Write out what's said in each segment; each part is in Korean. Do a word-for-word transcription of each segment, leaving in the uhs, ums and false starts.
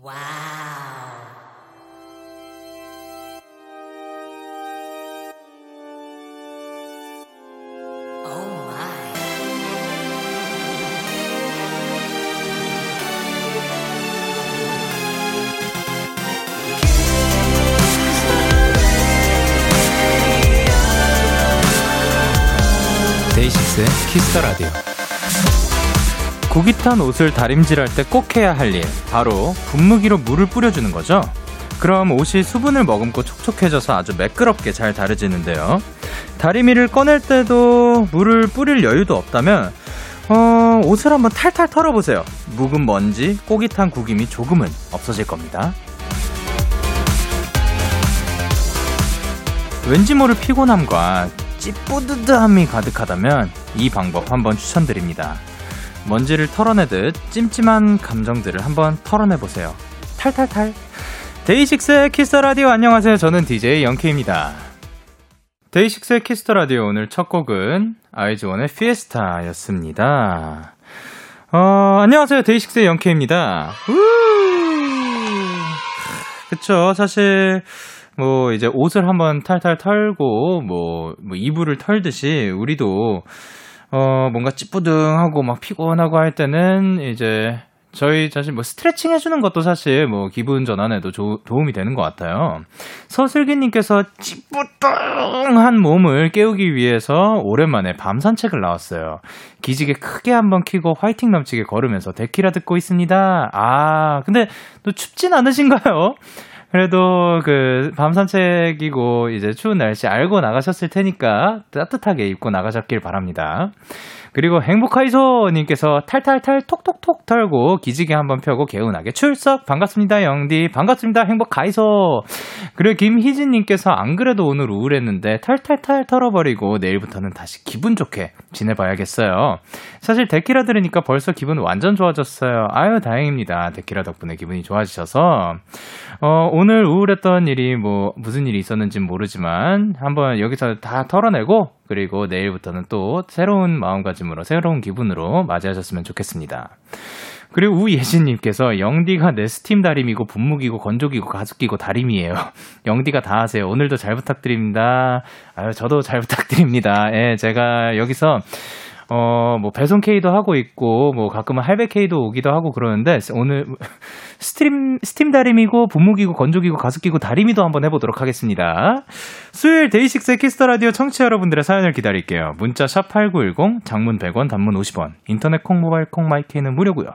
와우. 오 마이. 데이식스의 키스 더 라디오. 국이 탄 옷을 다림질할 때 꼭 해야 할 일, 바로 분무기로 물을 뿌려주는 거죠. 그럼 옷이 수분을 머금고 촉촉해져서 아주 매끄럽게 잘 다려지는데요. 다리미를 꺼낼 때도 물을 뿌릴 여유도 없다면 어, 옷을 한번 탈탈 털어보세요. 묵은 먼지, 고기 탄 구김이 조금은 없어질 겁니다. 왠지 모를 피곤함과 찌뿌드드함이 가득하다면 이 방법 한번 추천드립니다. 먼지를 털어내듯 찜찜한 감정들을 한번 털어내보세요. 탈탈탈. 데이식스의 키스더라디오. 안녕하세요, 저는 디제이 영케이입니다. 데이식스의 키스더라디오 오늘 첫 곡은 아이즈원의 피에스타였습니다. 어, 안녕하세요, 데이식스의 영케이입니다. 그쵸, 사실 뭐 이제 옷을 한번 탈탈 털고 뭐, 뭐 이불을 털듯이 우리도 어, 뭔가 찌뿌둥하고 막 피곤하고 할 때는 이제 저희 자신 뭐 스트레칭 해주는 것도 사실 뭐 기분 전환에도 조, 도움이 되는 것 같아요. 서슬기님께서 찌뿌둥한 몸을 깨우기 위해서 오랜만에 밤 산책을 나왔어요. 기지개 크게 한번 켜고 화이팅 넘치게 걸으면서 데키라 듣고 있습니다. 아, 근데 또 춥진 않으신가요? 그래도 그 밤 산책이고 이제 추운 날씨 알고 나가셨을 테니까 따뜻하게 입고 나가셨길 바랍니다. 그리고 행복하이소님께서 탈탈탈 톡톡톡 털고 기지개 한번 펴고 개운하게 출석. 반갑습니다, 영디. 반갑습니다, 행복하이소. 그리고 김희진님께서 안 그래도 오늘 우울했는데 탈탈탈 털어버리고 내일부터는 다시 기분 좋게 지내봐야겠어요. 사실 데키라 들으니까 벌써 기분 완전 좋아졌어요. 아유, 다행입니다. 데키라 덕분에 기분이 좋아지셔서. 어, 오늘 우울했던 일이 뭐 무슨 일이 있었는지는 모르지만 한번 여기서 다 털어내고 그리고 내일부터는 또 새로운 마음가짐으로 새로운 기분으로 맞이하셨으면 좋겠습니다. 그리고 우예진님께서 영디가 내 스팀 다림이고 분무기고 건조기고 가습기고 다림이에요. 영디가 다 하세요. 오늘도 잘 부탁드립니다. 아유, 저도 잘 부탁드립니다. 예, 제가 여기서 어, 뭐, 배송 K도 하고 있고, 뭐, 가끔은 할배 K도 오기도 하고 그러는데, 오늘, 스팀, 스팀 다림이고, 분무기고, 건조기고, 가습기고, 다림이도 한번 해보도록 하겠습니다. 수요일 데이식스의 키스터 라디오 청취자 여러분들의 사연을 기다릴게요. 문자 샵팔구일공, 장문 백 원, 단문 오십 원, 인터넷 콩, 모바일 콩, 마이케이는 무료고요.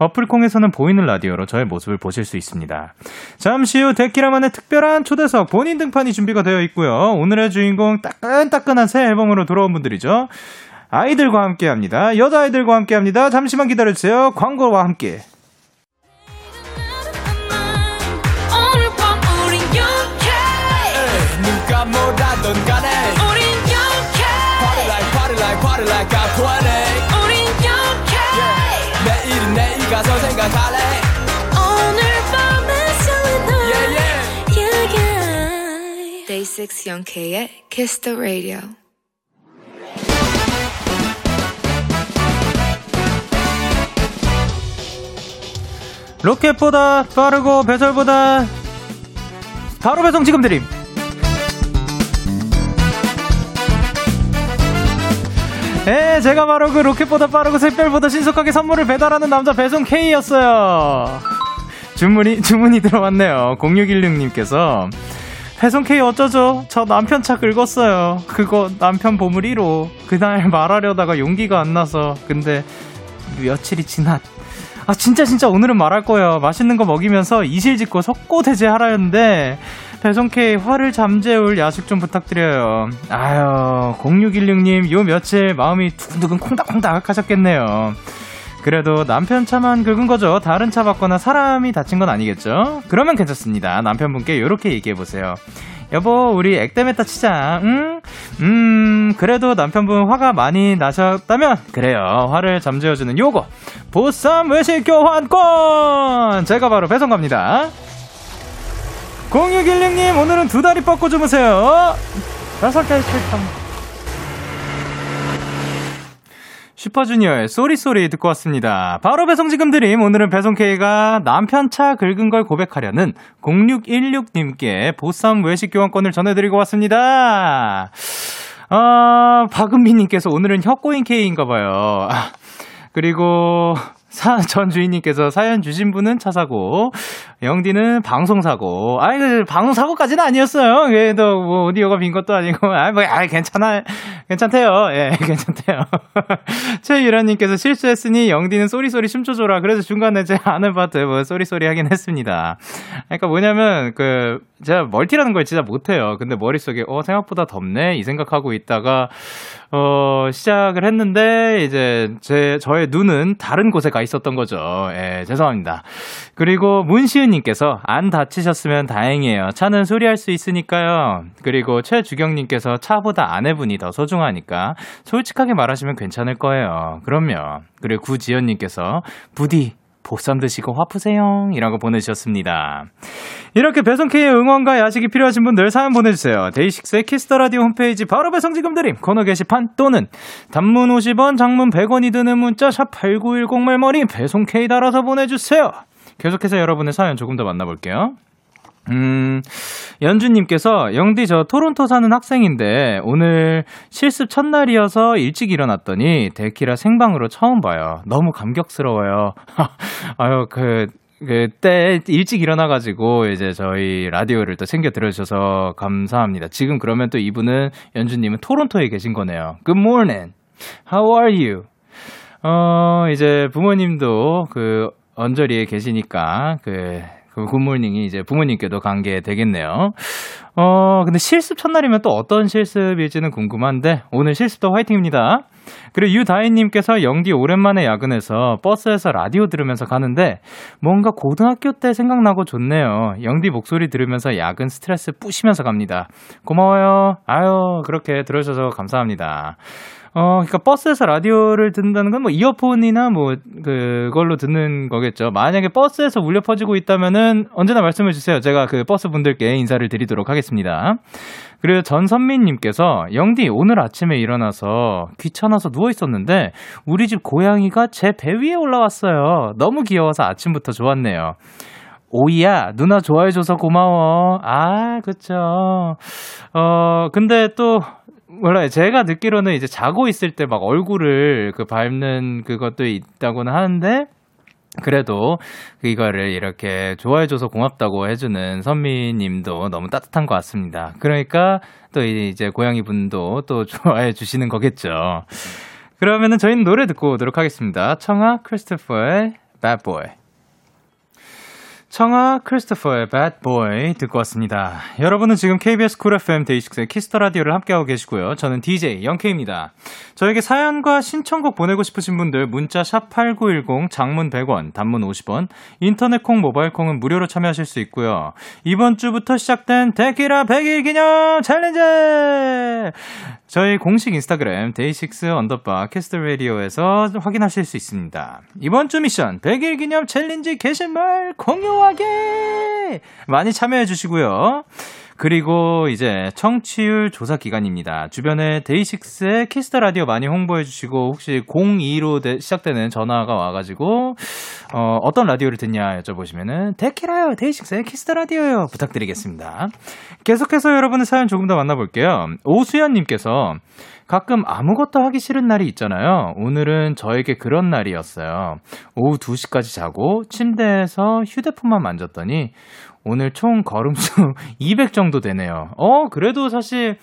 어플 콩에서는 보이는 라디오로 저의 모습을 보실 수 있습니다. 잠시 후 데키라만의 특별한 초대석, 본인 등판이 준비가 되어 있고요. 오늘의 주인공, 따끈따끈한 새 앨범으로 돌아온 분들이죠. 아이들과 함께합니다. 여자아이들과 함께합니다. 잠시만 기다려주세요. 광고와 함께. 누가 뭐라던 간에 우린 영케이. 내일은 내일 가서 생각할래. 오늘 밤에서의 널. 데이식스 영케이의 Kiss the Radio. 로켓보다 빠르고 배설보다 바로 배송 지금 드림. 예, 제가 바로 그 로켓보다 빠르고 샛별보다 신속하게 선물을 배달하는 남자 배송 K였어요. 주문이 주문이 들어왔네요. 공육일육님께서 배송 K 어쩌죠? 저 남편 차 긁었어요. 그거 남편 보물 일 호. 그날 말하려다가 용기가 안 나서. 근데 며칠이 지났. 아, 진짜 진짜 오늘은 말할 거예요. 맛있는 거 먹이면서 이실직고 석고대제 하라였는데 배송 K 화를 잠재울 야식 좀 부탁드려요. 아유, 공육일육님 요 며칠 마음이 두근두근 콩닥콩닥 하셨겠네요. 그래도 남편 차만 긁은 거죠? 다른 차 받거나 사람이 다친 건 아니겠죠? 그러면 괜찮습니다. 남편분께 요렇게 얘기해보세요. 여보, 우리 액땜했다 치자. 응? 음, 그래도 남편분 화가 많이 나셨다면 그래요. 화를 잠재워주는 요거 보쌈 외식 교환권! 제가 바로 배송 갑니다. 공육일육님 오늘은 두 다리 뻗고 주무세요. 여섯 개 출동. 슈퍼주니어의 쏘리쏘리 듣고 왔습니다. 바로 배송 지금 드림. 오늘은 배송K가 남편 차 긁은 걸 고백하려는 공육일육님께 보쌈 외식 교환권을 전해드리고 왔습니다. 아, 박은미님께서 오늘은 혁고인 K인가봐요. 아, 그리고 사, 전 주인님께서 사연 주신 분은 차사고, 영디는 방송사고. 아이, 그, 방송사고까지는 아니었어요. 그래도 뭐, 오디오가 빈 것도 아니고. 아이, 뭐, 아이, 괜찮아. 괜찮대요. 예, 괜찮대요. 최유라님께서 실수했으니 영디는 쏘리쏘리 춤춰줘라. 그래서 중간에 제 아는 파트 뭐, 쏘리쏘리 하긴 했습니다. 그러니까 뭐냐면, 그, 제가 멀티라는 걸 진짜 못해요. 근데 머릿속에, 어, 생각보다 덥네? 이 생각하고 있다가, 어, 시작을 했는데, 이제, 제, 저의 눈은 다른 곳에 가 있었던 거죠. 예, 죄송합니다. 그리고 문시은님께서 안 다치셨으면 다행이에요. 차는 수리할 수 있으니까요. 그리고 최주경님께서 차보다 아내분이 더 소중하니까 솔직하게 말하시면 괜찮을 거예요. 그럼요. 그리고 구지연님께서 부디 보쌈 드시고 화푸세요 이라고 보내주셨습니다. 이렇게 배송K의 응원과 야식이 필요하신 분들 사연 보내주세요. 데이식스의 키스더라디오 홈페이지 바로 배송 지금 드림 코너 게시판 또는 단문 오십 원 장문 백 원이 드는 문자 샵 팔구일공 말머리 배송K 달아서 보내주세요. 계속해서 여러분의 사연 조금 더 만나볼게요. 음, 연주님께서 영디 저 토론토 사는 학생인데 오늘 실습 첫날이어서 일찍 일어났더니 데키라 생방으로 처음 봐요. 너무 감격스러워요. 아유 그 그때 일찍 일어나가지고 이제 저희 라디오를 또 챙겨 들어주셔서 감사합니다. 지금 그러면 또 이분은 연주님은 토론토에 계신 거네요. Good morning. How are you? 어 이제 부모님도 그 언저리에 계시니까 그. 굿모닝이 이제 부모님께도 관계 되겠네요. 어, 근데 실습 첫날이면 또 어떤 실습일지는 궁금한데, 오늘 실습도 화이팅입니다. 그리고 유다희님께서 영디 오랜만에 야근해서 버스에서 라디오 들으면서 가는데, 뭔가 고등학교 때 생각나고 좋네요. 영디 목소리 들으면서 야근 스트레스 뿌시면서 갑니다. 고마워요. 아유, 그렇게 들어주셔서 감사합니다. 어, 그러니까 버스에서 라디오를 듣는다는 건 뭐 이어폰이나 뭐 그걸로 듣는 거겠죠. 만약에 버스에서 울려 퍼지고 있다면은 언제나 말씀해 주세요. 제가 그 버스 분들께 인사를 드리도록 하겠습니다. 그리고 전선민님께서 영디 오늘 아침에 일어나서 귀찮아서 누워 있었는데 우리 집 고양이가 제 배 위에 올라왔어요. 너무 귀여워서 아침부터 좋았네요. 오이야 누나 좋아해 줘서 고마워. 아 그쵸. 어 근데 또 몰라요. 제가 듣기로는 이제 자고 있을 때 막 얼굴을 그 밟는 그것도 있다고는 하는데, 그래도 이거를 이렇게 좋아해줘서 고맙다고 해주는 선미님도 너무 따뜻한 것 같습니다. 그러니까 또 이제 고양이 분도 또 좋아해 주시는 거겠죠. 그러면은 저희는 노래 듣고 오도록 하겠습니다. 청아 크리스토퍼의 Bad Boy. 청아 크리스토퍼의 Bad Boy 듣고 왔습니다. 여러분은 지금 케이비에스 쿨 에프엠 데이식스의 키스터 라디오를 함께하고 계시고요. 저는 디제이 영케이입니다. 저에게 사연과 신청곡 보내고 싶으신 분들 문자 샵 팔구일공 장문 백 원, 단문 오십 원, 인터넷 콩, 모바일 콩은 무료로 참여하실 수 있고요. 이번 주부터 시작된 데키라 백 일 기념 챌린지! 저희 공식 인스타그램 데이식스 언더바 키스터 라디오에서 확인하실 수 있습니다. 이번 주 미션 백 일 기념 챌린지 게시물 공유와 많이 참여해 주시고요. 그리고 이제 청취율 조사 기간입니다. 주변에 데이식스의 키스터 라디오 많이 홍보해 주시고 혹시 공이로 대, 시작되는 전화가 와가지고 어, 어떤 라디오를 듣냐 여쭤보시면은 데키라요 데이식스의 키스터 라디오요 부탁드리겠습니다. 계속해서 여러분의 사연 조금 더 만나볼게요. 오수연님께서 가끔 아무것도 하기 싫은 날이 있잖아요. 오늘은 저에게 그런 날이었어요. 오후 두 시까지 자고 침대에서 휴대폰만 만졌더니 오늘 총 걸음수 이백 정도 되네요. 어, 그래도 사실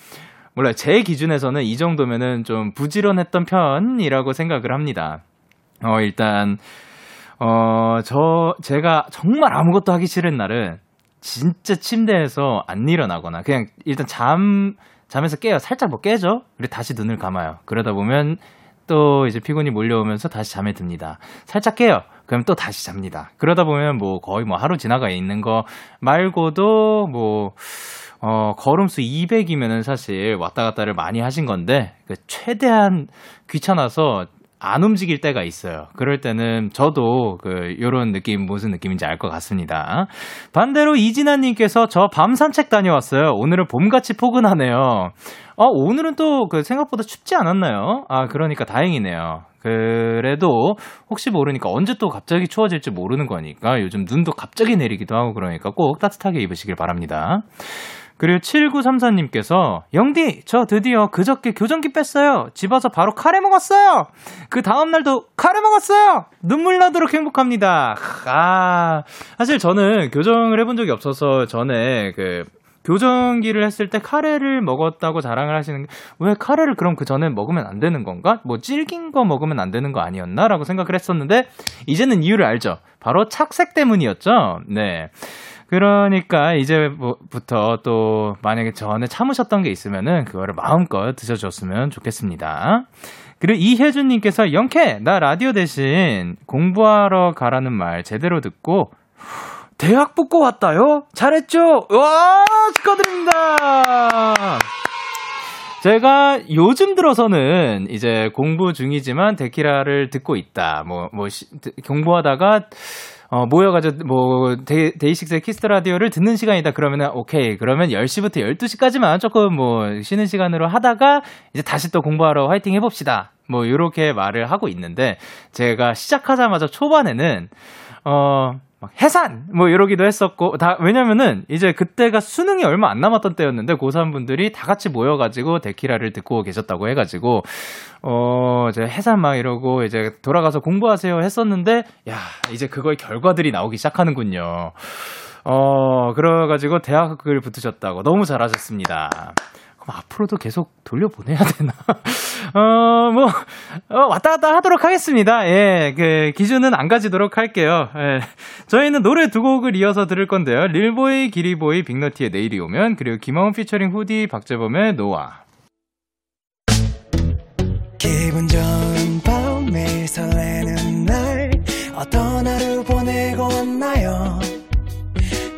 몰라요. 제 기준에서는 이 정도면은 좀 부지런했던 편이라고 생각을 합니다. 어, 일단 어, 저 제가 정말 아무것도 하기 싫은 날은 진짜 침대에서 안 일어나거나 그냥 일단 잠 잠에서 깨요. 살짝 뭐 깨죠? 그리고 다시 눈을 감아요. 그러다 보면 또 이제 피곤이 몰려오면서 다시 잠에 듭니다. 살짝 깨요. 그럼 또 다시 잡니다. 그러다 보면 뭐 거의 뭐 하루 지나가 있는 거 말고도 뭐, 어, 걸음수 이백이면은 사실 왔다 갔다를 많이 하신 건데, 그 최대한 귀찮아서 안 움직일 때가 있어요. 그럴 때는 저도 그 요런 느낌 무슨 느낌인지 알 것 같습니다. 반대로 이진아님께서 저 밤 산책 다녀왔어요. 오늘은 봄같이 포근하네요. 어, 오늘은 또 그 생각보다 춥지 않았나요? 아, 그러니까 다행이네요. 그래도 혹시 모르니까 언제 또 갑자기 추워질지 모르는 거니까 요즘 눈도 갑자기 내리기도 하고 그러니까 꼭 따뜻하게 입으시길 바랍니다. 그리고 칠구삼사님께서 영디 저 드디어 그저께 교정기 뺐어요. 집 와서 바로 카레 먹었어요. 그 다음날도 카레 먹었어요. 눈물 나도록 행복합니다. 아, 사실 저는 교정을 해본 적이 없어서 전에 그 교정기를 했을 때 카레를 먹었다고 자랑을 하시는 게 왜 카레를 그럼 그 전에 먹으면 안 되는 건가? 뭐 질긴 거 먹으면 안 되는 거 아니었나? 라고 생각을 했었는데 이제는 이유를 알죠. 바로 착색 때문이었죠. 네. 그러니까 이제부터 또 만약에 전에 참으셨던 게 있으면은 그거를 마음껏 드셔줬으면 좋겠습니다. 그리고 이혜준님께서 영케 나 라디오 대신 공부하러 가라는 말 제대로 듣고 대학 붙고 왔다요? 잘했죠? 와 축하드립니다. 제가 요즘 들어서는 이제 공부 중이지만 데키라를 듣고 있다. 뭐, 뭐, 시, 공부하다가 어, 모여가지고, 뭐, 데이, 데이식스의 키스 라디오를 듣는 시간이다. 그러면은, 오케이. 그러면 열 시부터 열두 시까지만 조금 뭐, 쉬는 시간으로 하다가, 이제 다시 또 공부하러 화이팅 해봅시다. 뭐, 요렇게 말을 하고 있는데, 제가 시작하자마자 초반에는, 어, 막 해산! 뭐, 이러기도 했었고, 다, 왜냐면은, 이제 그때가 수능이 얼마 안 남았던 때였는데, 고삼 분들이 다 같이 모여가지고, 데키라를 듣고 계셨다고 해가지고, 어, 이제 해산 막 이러고, 이제 돌아가서 공부하세요 했었는데, 야, 이제 그거의 결과들이 나오기 시작하는군요. 어, 그래가지고 대학을 붙으셨다고. 너무 잘하셨습니다. 그럼 앞으로도 계속 돌려보내야 되나? 어, 뭐, 어, 왔다 갔다 하도록 하겠습니다. 예, 그, 기준은 안 가지도록 할게요. 예. 저희는 노래 두 곡을 이어서 들을 건데요. 릴보이, 기리보이, 빅너티의 내일이 오면, 그리고 김하훈 피처링 후디, 박재범의 노아. 기분 좋은 밤, 매일 설레는 날, 어떤 하루 보내고 왔나요?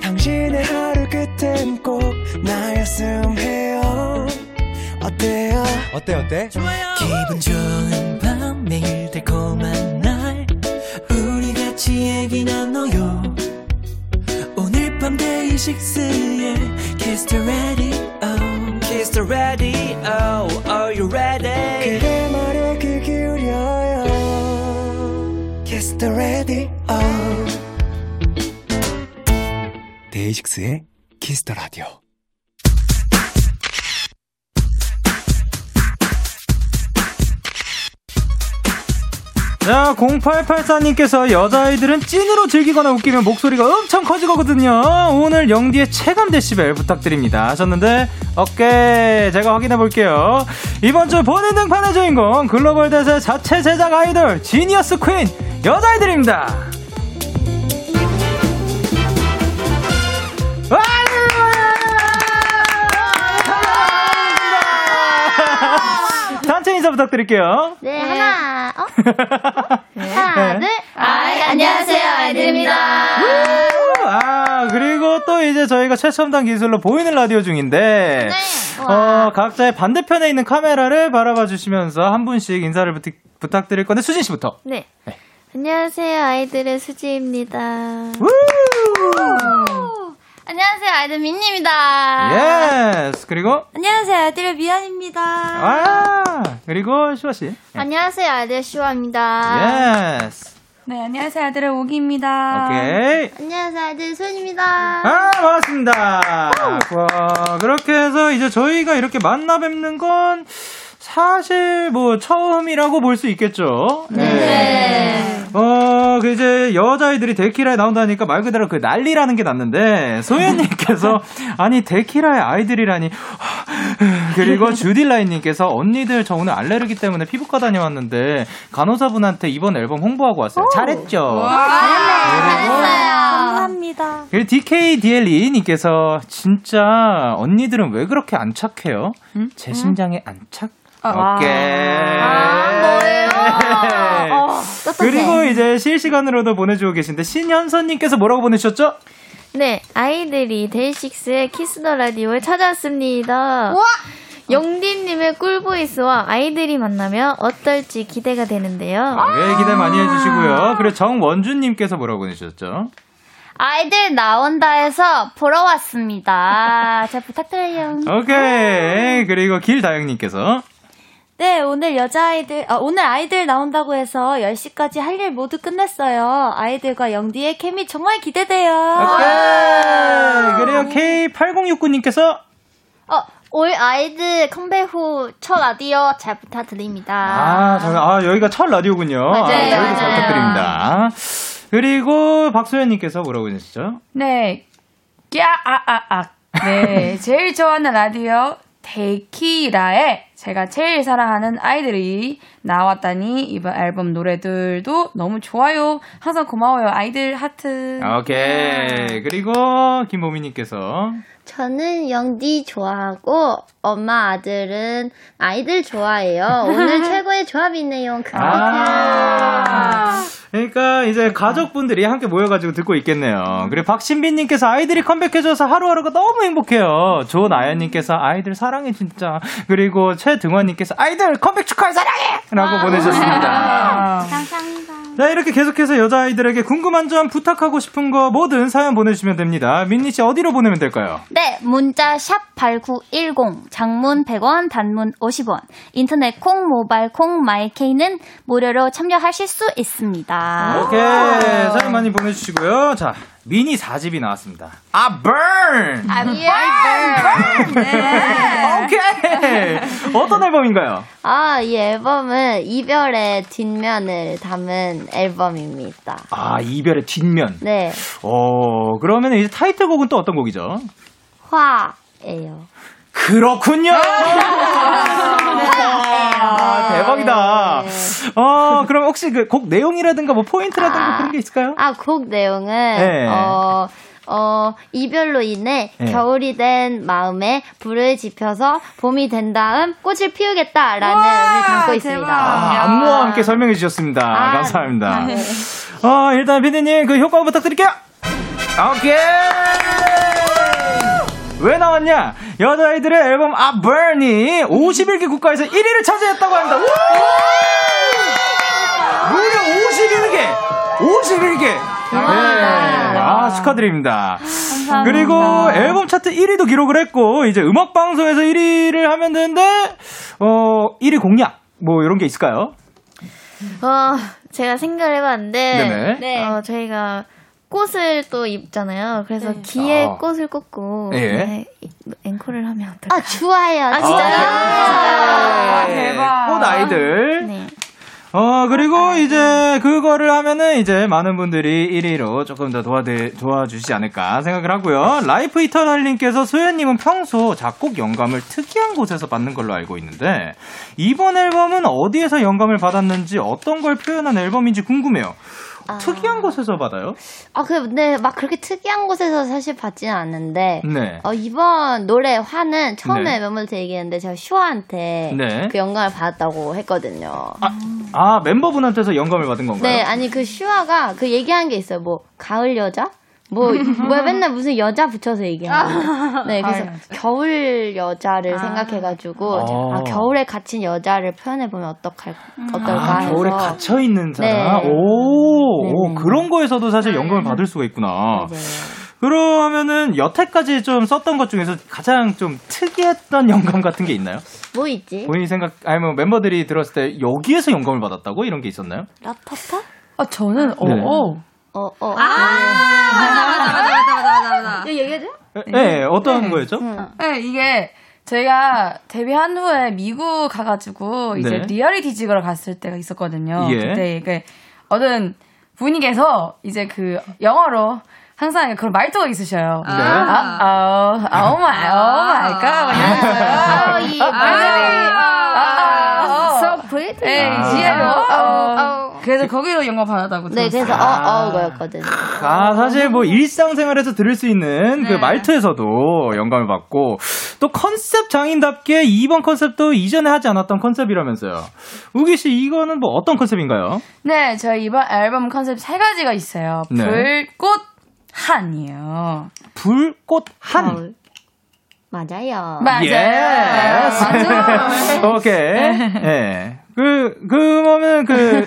당신의 하루 끝엔 꼭 나였음 해요. 어때요? 어때 어때? 좋아요. 기분 좋은 밤, 매일 달콤한 날, 우리 같이 얘기 나눠요. 오늘 밤 데이식스의 Kiss the Radio. Kiss the Radio. Are you ready? 그대 말에 귀 기울여요. Kiss the Radio. 데이식스의 Kiss the Radio. 자, 공팔팔사님께서 여자아이들은 찐으로 즐기거나 웃기면 목소리가 엄청 커지거든요. 오늘 영디의 체감 데시벨 부탁드립니다 하셨는데, 오케이, 제가 확인해 볼게요. 이번 주 본인 등판의 주인공, 글로벌 대세 자체 제작 아이돌 지니어스 퀸 여자아이들입니다. 단체 인사 부탁드릴게요. 네, 네. 하나, 어? 하나, 둘. 아이, 안녕하세요, 아이들입니다. 아, 그리고 또 이제 저희가 최첨단 기술로 보이는 라디오 중인데, 네. 어, 각자의 반대편에 있는 카메라를 바라봐 주시면서 한 분씩 인사를 부탁, 부탁드릴 건데, 수진 씨부터. 네. 네. 안녕하세요, 아이들의 수지입니다. 안녕하세요, 아이들 민입니다. 예스. 그리고 안녕하세요, 아이들의 미안입니다. 아, 그리고 슈아 씨. 안녕하세요, 아이들 슈아입니다. 예스. 네, 안녕하세요, 아이들의 오기입니다. 오케이. 안녕하세요, 아이들 손입니다. 아, 반갑습니다. 와, 그렇게 해서 이제 저희가 이렇게 만나 뵙는 건 사실 뭐 처음이라고 볼 수 있겠죠. 네. 네. 어, 그 이제 여자아이들이 데키라에 나온다니까 말 그대로 그 난리라는 게 났는데, 소연님께서 아니 데키라의 아이들이라니. 그리고 주딜라인님께서 언니들 저 오늘 알레르기 때문에 피부과 다녀왔는데 간호사분한테 이번 앨범 홍보하고 왔어요. 오. 잘했죠. 와. 잘했어요. 감사합니다. 그리고 디케이디엘이님께서 진짜 언니들은 왜 그렇게 안 착해요? 음? 제 심장에 안 착? 오케이. 아, 뭐예요? 어, 그리고 이제 실시간으로도 보내주고 계신데, 신현선님께서 뭐라고 보내주셨죠? 네, 아이들이 데이식스의 키스 더 라디오를 찾아왔습니다. 우와! 영디님의 꿀보이스와 아이들이 만나면 어떨지 기대가 되는데요. 네, 기대 많이 해주시고요. 그리고 정원주님께서 뭐라고 보내주셨죠? 아이들 나온다 해서 보러 왔습니다. 잘 부탁드려요. 오케이. 그리고 길다영님께서 네, 오늘 여자아이들, 아, 오늘 아이들 나온다고 해서 열 시까지 할 일 모두 끝냈어요. 아이들과 영디의 케미 정말 기대돼요. 오케이. 그리고 케이 팔공육구님께서 어, 올 아이들 컴백 후 첫 라디오 잘 부탁드립니다. 아, 잘, 아, 여기가 첫 라디오군요. 맞아요. 아, 저희도 잘 부탁드립니다. 그리고 박소연님께서 뭐라고 하셨죠? 네. 야, 아, 아, 아. 네. 제일 좋아하는 라디오, 데키라에 제가 제일 사랑하는 아이들이 나왔다니 이번 앨범 노래들도 너무 좋아요. 항상 고마워요. 아이들 하트. 오케이. 그리고 김보미님께서 저는 영디 좋아하고 엄마 아들은 아이들 좋아해요. 오늘 최고의 조합이네요. 아~ 그러니까 이제 가족분들이 함께 모여가지고 듣고 있겠네요. 그리고 박신빈님께서 아이들이 컴백해줘서 하루하루가 너무 행복해요. 조나연님께서 아이들 사랑해 진짜. 그리고 최등환님께서 아이들 컴백 축하해 사랑해 라고 보내주셨습니다. 감사합니다. 자, 이렇게 계속해서 여자아이들에게 궁금한 점 부탁하고 싶은 거 뭐든 사연 보내주시면 됩니다. 민니씨 어디로 보내면 될까요? 네, 문자 샵팔구일공, 장문 백 원, 단문 오십 원, 인터넷 콩, 모바일 콩, 마이케이는 무료로 참여하실 수 있습니다. 오케이, 사연 많이 보내주시고요. 자, 미니 사 집이 나왔습니다. I burn! I burn! I burn! 네. 오케이! 어떤 앨범인가요? 아, 이 앨범은 이별의 뒷면을 담은 앨범입니다. 아, 이별의 뒷면? 네. 어, 그러면 이제 타이틀곡은 또 어떤 곡이죠? 화예요. 그렇군요. 아, 대박이다. 네. 어, 그럼 혹시 그 곡 내용이라든가 뭐 포인트라든가 아, 그런 게 있을까요? 아, 곡 내용은 네. 어, 어, 이별로 인해 네. 겨울이 된 마음에 불을 지펴서 봄이 된 다음 꽃을 피우겠다라는 의미를 담고 있습니다. 아, 안무와 함께 설명해 주셨습니다. 아, 감사합니다. 네. 어, 일단 피디님 그 효과 부탁드릴게요. 오케이. 왜 나왔냐? 여자아이들의 앨범 I Burn이 오십일 개 국가에서 일 위를 차지했다고 합니다. 무려 오십일 개! 오십일 개! 네. 아, 축하드립니다. 감사합니다. 그리고 앨범 차트 일 위도 기록을 했고, 이제 음악방송에서 일 위를 하면 되는데, 어, 일 위 공략, 뭐, 이런 게 있을까요? 어, 제가 생각을 해봤는데, 네. 어, 저희가, 꽃을 또 입잖아요. 그래서 네. 귀에 어. 꽃을 꽂고 예. 앵콜을 하면 어떨까요? 아, 좋아요. 아, 진짜요? 아, 아, 대박. 꽃 아이들. 네. 어, 그리고 아, 이제 그거를 하면은 이제 많은 분들이 일 위로 조금 더 도와드, 도와주시지 않을까 생각을 하고요. 라이프 이터널님께서 소연님은 평소 작곡 영감을 특이한 곳에서 받는 걸로 알고 있는데 이번 앨범은 어디에서 영감을 받았는지 어떤 걸 표현한 앨범인지 궁금해요. 아... 특이한 곳에서 받아요? 아, 근데 막 그렇게 특이한 곳에서 사실 받지는 않는데 네. 어, 이번 노래 화는 처음에 네. 멤버들한테 얘기했는데 제가 슈아한테 네. 그 영감을 받았다고 했거든요. 아, 아, 멤버분한테서 영감을 받은 건가요? 네, 아니 그 슈아가 그 얘기한 게 있어요. 뭐 가을 여자? 뭐, 뭐 맨날 무슨 여자 붙여서 얘기하는 거예요. 네, 그래서 겨울 여자를 아. 생각해가지고 아. 아, 겨울에 갇힌 여자를 표현해보면 어떡할, 음. 어떨까 아, 해서 겨울에 갇혀있는 사람? 네. 오, 오, 그런 거에서도 사실 영감을 받을 수가 있구나. 맞아요. 그러면은 여태까지 좀 썼던 것 중에서 가장 좀 특이했던 영감 같은 게 있나요? 뭐 있지? 본인 생각, 아니 뭐 멤버들이 들었을 때 여기에서 영감을 받았다고? 이런 게 있었나요? 라타타? 아, 저는 네. 어. 어, 어. 아, 맞아, 맞아, 맞아, 맞아, 맞아, 맞아, 맞아. 얘기해줘? 네, 어떤 네. 거였죠? 응. 네, 이게 저희가 데뷔한 후에 미국 가가지고 이제 네. 리얼리티 찍으러 갔을 때가 있었거든요. 예. 그때 이게 어떤 분위기에서 이제 그 영어로 항상 그런 말투가 있으셔요. 네. 아, 아, 아, 아, 오 마이, 오 마이 갓. 아, 이, 아, 아, so pretty. 에이, 지혜로. 그래서 거기로 영감 받았다고 들었어요. 네, 그래서 아, 어어거였거든요. 아, 사실 뭐 일상생활에서 들을 수 있는 네. 그 말투에서도 영감을 받고 또 컨셉 장인답게 이번 컨셉도 이전에 하지 않았던 컨셉이라면서요. 우기 씨, 이거는 뭐 어떤 컨셉인가요? 네, 저희 이번 앨범 컨셉 세 가지가 있어요. 네. 불꽃 한이요. 불꽃 한. 어. 맞아요. 맞아요. Yes. 맞아요. 오케이. 예. 그, 그러면 그,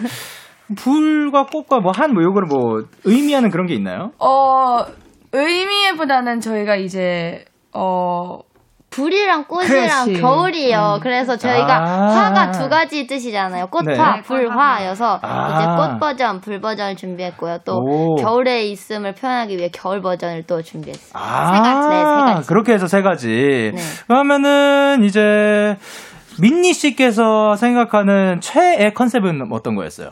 불과 꽃과 뭐 한 뭐 요거를 뭐 의미하는 그런 게 있나요? 어, 의미보다는 저희가 이제, 어, 불이랑 꽃이랑 그렇지. 겨울이요. 음. 그래서 저희가 아~ 화가 두 가지 뜻이잖아요. 꽃화, 네. 불화여서 아~ 이제 꽃 버전, 불 버전을 준비했고요. 또 겨울에 있음을 표현하기 위해 겨울 버전을 또 준비했어요. 아~ 세 가지. 네, 세 가지. 그렇게 해서 세 가지. 네. 그러면은 이제 민니 씨께서 생각하는 최애 컨셉은 어떤 거였어요?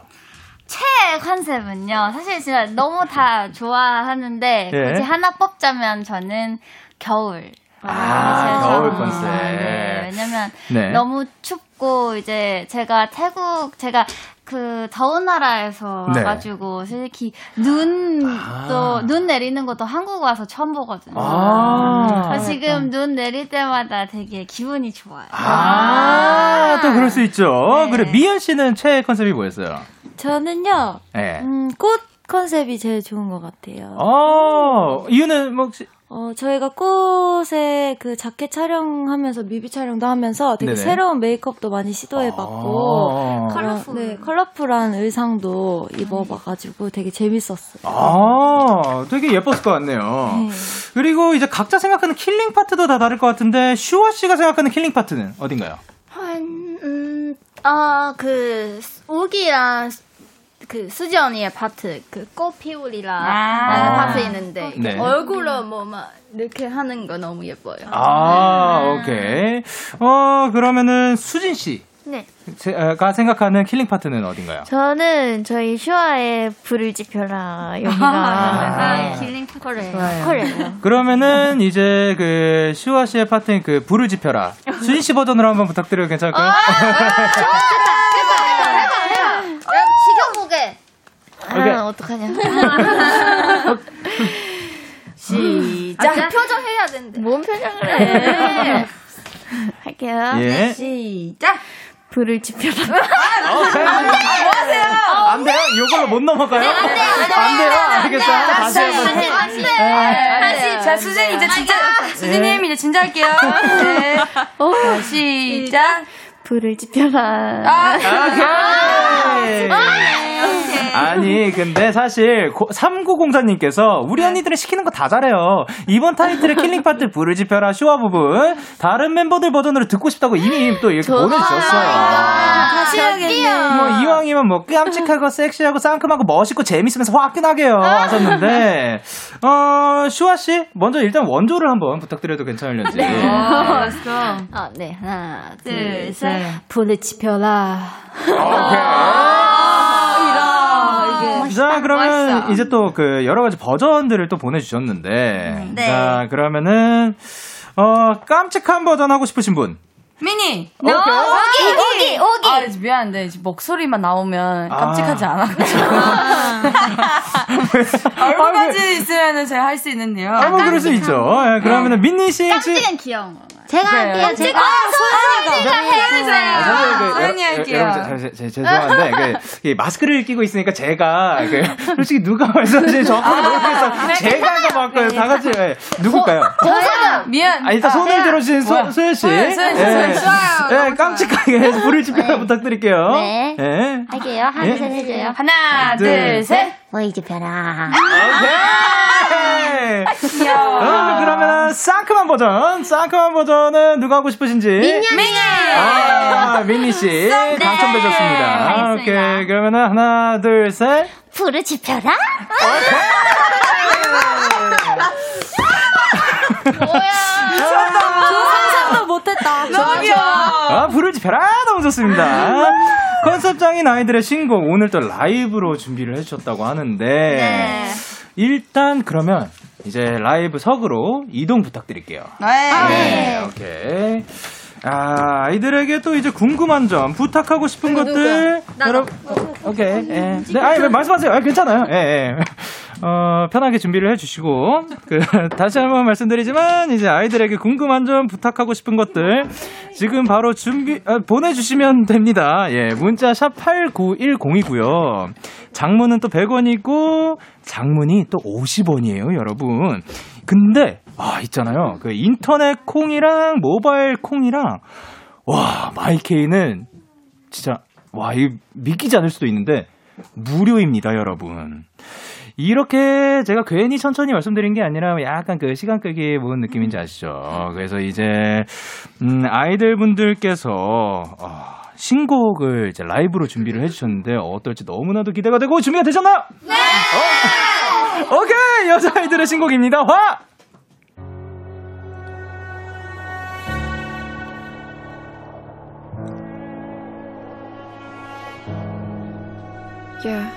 최애 컨셉은요. 사실 진짜 너무 다 좋아하는데 네. 굳이 하나 뽑자면 저는 겨울. 아, 겨울 컨셉. 네, 왜냐면 네. 너무 춥고 이제 제가 태국 제가 그 더운 나라에서 네. 와가지고 솔직히 눈도 아. 눈 내리는 것도 한국 와서 처음 보거든요. 아. 아, 지금 눈 내릴 때마다 되게 기분이 좋아요. 아, 아. 또 그럴 수 있죠. 네. 그래 미연 씨는 최애 컨셉이 뭐였어요? 저는요. 네. 음, 꽃 컨셉이 제일 좋은 것 같아요. 어, 이유는 뭐. 어, 저희가 꽃에 그 자켓 촬영하면서 뮤비 촬영도 하면서 되게 네네. 새로운 메이크업도 많이 시도해봤고 아~ 컬러풀. 네, 컬러풀한 의상도 입어봐가지고 되게 재밌었어요. 아, 되게 예뻤을 것 같네요. 네. 그리고 이제 각자 생각하는 킬링 파트도 다 다를 것 같은데 슈아 씨가 생각하는 킬링 파트는 어딘가요? 한, 음, 아, 그 오기랑 그 수지 언니의 파트 그 꽃 피우리라 하는 아~ 파트 있는데 네. 얼굴로 뭐 막 이렇게 하는 거 너무 예뻐요. 아, 음. 오케이. 어, 그러면은 수진 씨. 네. 제가 생각하는 킬링 파트는 어딘가요? 저는 저희 슈아의 불을 지펴라 여기가 아, 네. 킬링 파트를 좋아요. 그러면은 이제 그 슈아 씨의 파트인 그 불을 지펴라 수진 씨 버전으로 한번 부탁드려도 괜찮을까요? 좋다. Okay. 아, 어떡하냐. 시작. 아, 표정 해야 된대. 뭔 표정을 해. 할게요. 예. 시작. 불을 지펴라. 아, 오케이. 아, 뭐하세요? 안 돼요? 이걸로 못 넘어가요? 네, 안 돼요. 안 돼요. 알겠어. 다시 해보세요. 다시. 다시. 자, 수진이 이제 진짜. 수진님 이제 진짜 할게요. 네. 시작. 불을 지펴라. 아, 오케이. 아니 근데 사실 삼구공사님께서 우리 언니들은 시키는 거 다 잘해요. 이번 타이틀의 킬링 파트 불을 지펴라 쇼와 부분 다른 멤버들 버전으로 듣고 싶다고 이미 또 이렇게 보내주셨어요. 다시 해야겠네요. 뭐 이왕이면 뭐 깜찍하고 섹시하고 상큼하고 멋있고 재밌으면서 화끈하게요 하셨는데 어, 슈아 씨 먼저 일단 원조를 한번 부탁드려도 괜찮을지. 네. 어, 네. 하나, 둘, 셋. 불을 지펴라. 오케이. 자, 그러면 멋있어. 이제 또 그 여러 가지 버전들을 또 보내주셨는데. 네. 자, 그러면은, 어, 깜찍한 버전 하고 싶으신 분. 미니! 오기! 오기! 오기! 아, 미안한데, 이제 목소리만 나오면 깜찍하지 아. 않아. 얼굴까지 있으면은 제가 할 수 있는데요. 아, 뭐 그럴 수 있죠. 네, 그러면은 민니 씨. 깜찍은 귀여운 거. 제가 할게요. 제가 소연이가 해주세요. 소연이 할게요. 죄송한데 그, 마스크를 끼고 있으니까 제가 그, 솔직히 누가 말씀하시는지 정확하게 모르겠어요. 아, 제가 한 거 봤고요. 다 같이 네. 누굴까요? 소연. 미안. 아, 일단 손을 들어주신 소연 씨. 소연 씨. 네, 깜찍하게 해서 불을 지펴라 부탁드릴게요. 네. 네. 할게요. 하나, 셋 해줘요. 하나, 둘, 셋. 불을 지펴라. 귀여워. 어, 그러면 상큼한 버전, 상큼한 버전은 누가 하고 싶으신지? 민니. 민니. 아, 민니 씨 당첨되셨습니다. 네, 오케이. 그러면은 하나, 둘, 셋. 불을 지펴라. 뭐야? 미쳤다. 상상도 못했다. 너무 귀여워. 아, 불을 지펴라. 너무 좋습니다. 컨셉장인 아이들의 신곡 오늘 또 라이브로 준비를 해주셨다고 하는데. 네. 일단 그러면 이제 라이브 석으로 이동 부탁드릴게요. 네. 네. 오케이. 아, 아이들에게 또 이제 궁금한 점, 부탁하고 싶은 누구, 것들 여러분 오케이. 예. 네, 아니 왜 말씀하세요. 아, 괜찮아요. 예, 예. 어, 편하게 준비를 해 주시고 그 다시 한번 말씀드리지만 이제 아이들에게 궁금한 점, 부탁하고 싶은 것들 지금 바로 준비 아, 보내 주시면 됩니다. 예. 문자 샵 팔구일공이고요. 장문은 또 백 원이고 장문이 또 오십 원이에요, 여러분. 근데 아 있잖아요. 그 인터넷 콩이랑 모바일 콩이랑 와 마이케이는 진짜 와 이 믿기지 않을 수도 있는데 무료입니다, 여러분. 이렇게 제가 괜히 천천히 말씀드린 게 아니라 약간 그 시간 끄기 뭔 느낌인지 아시죠? 그래서 이제 음, 아이들 분들께서 어, 신곡을 이제 라이브로 준비를 해주셨는데 어떨지 너무나도 기대가 되고 준비가 되셨나요? 네! 어? 오케이! 여자아이들의 신곡입니다. 화! Yeah.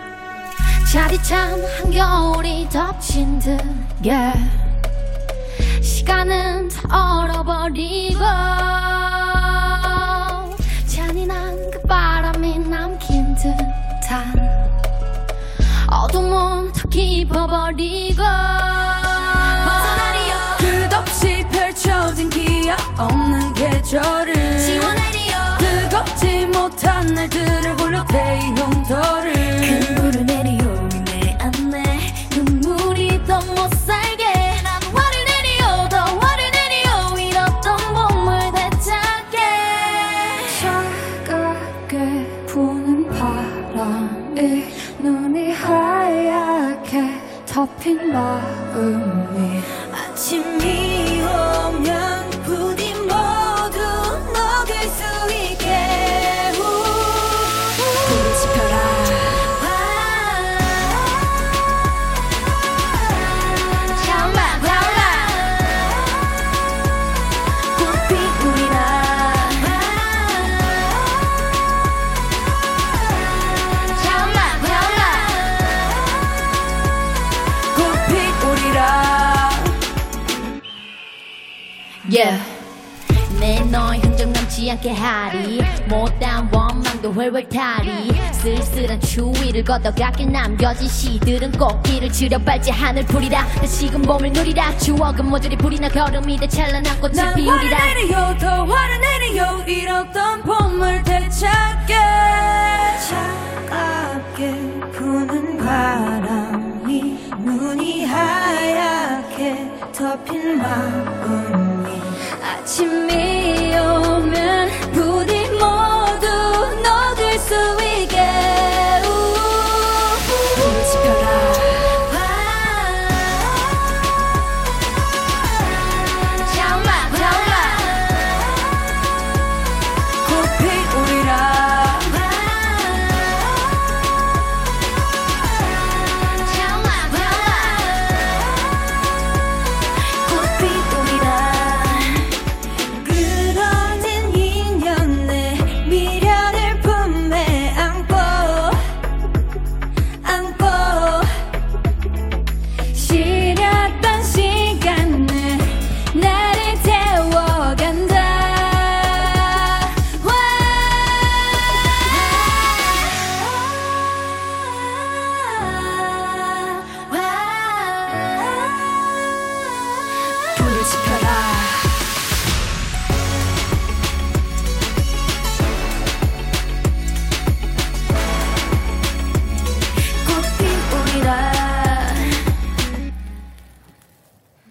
차디찬 한겨울이 덮친 듯 yeah. 시간은 다 얼어버리고 잔인한 그 바람이 남긴 듯한 어둠은 더 깊어버리고 벗어나리요 끝없이 펼쳐진 기억 없는 계절을 지워내리요 뜨겁지 못한 날들을 홀로 데인 용도를 그 덮인 마음이 아침이 오면 부디 모두 녹을 수 있게 불을 지펴라 샤오마 샤오마 꽃빛 우리나 샤오마 샤오마 Yeah. 내 너의 흔적 남지 않게 하리 못다운 원망도 훨훨 타리 쓸쓸한 추위를 걷어가게 남겨진 시들은 꽃길을 지려 발제 하늘 풀이라 다시금 몸을 누리라 추억은 모조리 불이나 걸음이 돼 찬란한 꽃을 난 피우리라 난 화를 내려요 더 화를 내려요 잃었던 봄을 되찾게 차갑게 부는 바람이 눈이 하얗게 덮인 마음 아침이 오면 부디 모두 녹을 수 있게 불을 지펴라 샤오마 샤오마 꽃빛 우리라 샤오마 샤오마 꽃빛 우리라 그려진 인연 내 미련을 품에 안고 안고 시렸던 시간에 나를 태워간다 와. 와. 와. 불을 지펴라 꽃빛 우리라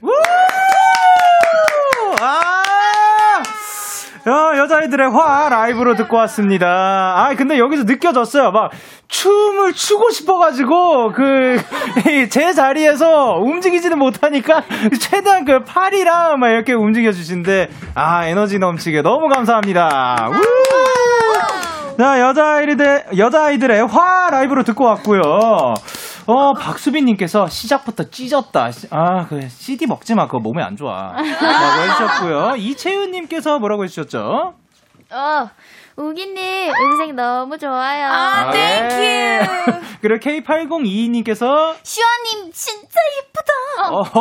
우! 아! 야, 여자아이들의 화 라이브로 듣고 왔습니다. 아, 근데 여기서 느껴졌어요. 막 춤을 추고 싶어가지고 그 제 자리에서 움직이지는 못하니까 최대한 그 팔이랑 막 이렇게 움직여 주신데 아 에너지 넘치게 너무 감사합니다. 우! 자 여자아이들 여자아이들의 화 라이브로 듣고 왔고요. 어 박수빈님께서 시작부터 찢었다. 아 그 씨디 먹지 마 그거 몸에 안 좋아라고 해주셨고요. 이채윤님께서 뭐라고 해주셨죠? 어, 우기님 음색 너무 좋아요. 아, 땡큐. 그리고 케이 팔공이이님께서 시원님 진짜 예쁘다. 어허.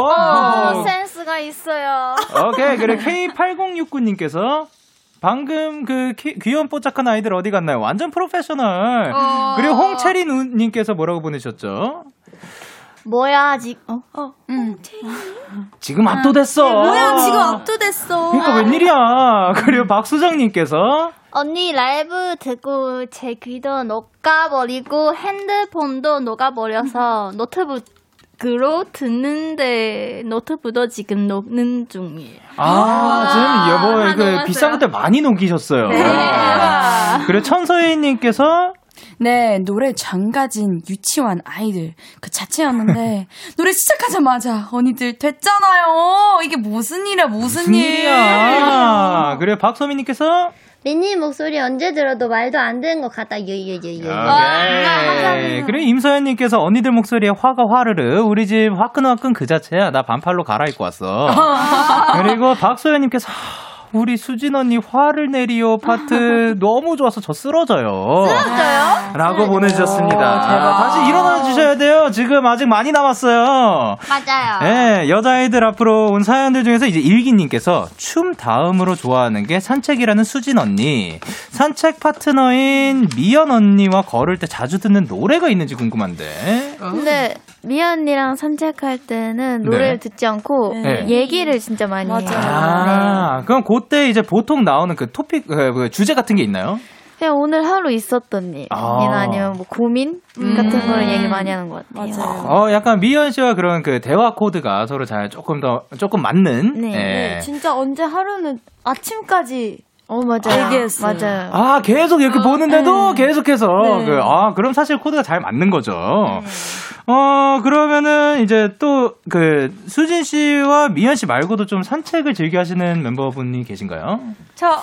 어, 센스가 있어요. 오케이. 그리고 케이 팔공육구님께서 방금 그 키, 귀여운 뽀짝한 아이들 어디 갔나요? 완전 프로페셔널. 어. 그리고 홍채린님께서 뭐라고 보내셨죠? 뭐야 지금 어? 어. 응. 지금 압도됐어. 뭐야 지금 압도됐어. 그러니까 웬일이야. 그리고 박수정님께서 언니 라이브 듣고 제 귀도 녹아버리고 핸드폰도 녹아버려서 노트북 그로 듣는데 노트북도 지금 녹는 중이에요. 아, 지금 여보의 그 비싼 것들 많이 녹이셨어요. 네. 아. 그리고 천서희님께서 네, 노래 장가진 유치원 아이들 그 자체였는데 노래 시작하자마자 언니들 됐잖아요. 이게 무슨 일이야 무슨, 무슨 일. 일이야. 그래 박소민님께서 민님 목소리 언제 들어도 말도 안 되는 것 같다. 예예예예. 그리고 임서연님께서 언니들 목소리에 화가 화르르. 우리 집 화끈화끈 그 자체야. 나 반팔로 갈아입고 왔어. 그리고 박소연님께서 우리 수진 언니 화를 내리오 파트 너무 좋아서 저 쓰러져요. 쓰러져요? 라고 보내주셨습니다. 대박. 다시 일어나 주셔야 돼요. 지금 아직 많이 남았어요. 맞아요. 예, 여자아이들 앞으로 온 사연들 중에서 이제 일기님께서 춤 다음으로 좋아하는 게 산책이라는 수진 언니. 산책 파트너인 미연 언니와 걸을 때 자주 듣는 노래가 있는지 궁금한데. 근데 미연 언니랑 산책할 때는 노래를 네. 듣지 않고 네. 얘기를 진짜 많이 맞아요. 해요. 아, 네. 그럼 그때 이제 보통 나오는 그 토픽, 그 주제 같은 게 있나요? 그냥 오늘 하루 있었던 일이나 아. 아니면 뭐 고민 음. 같은 거를 얘기 많이 하는 것 같아요. 맞아요. 어, 약간 미연 씨와 그런 그 대화 코드가 서로 잘 조금 더, 조금 맞는. 네. 예. 네 진짜 언제 하루는 아침까지 어 맞아요. 얘기했어요. 맞아요. 아 계속 이렇게 어, 보는데도 네. 계속해서 네. 그, 아 그럼 사실 코드가 잘 맞는 거죠. 네. 어 그러면은 이제 또 그 수진 씨와 미연 씨 말고도 좀 산책을 즐겨하시는 멤버분이 계신가요? 저.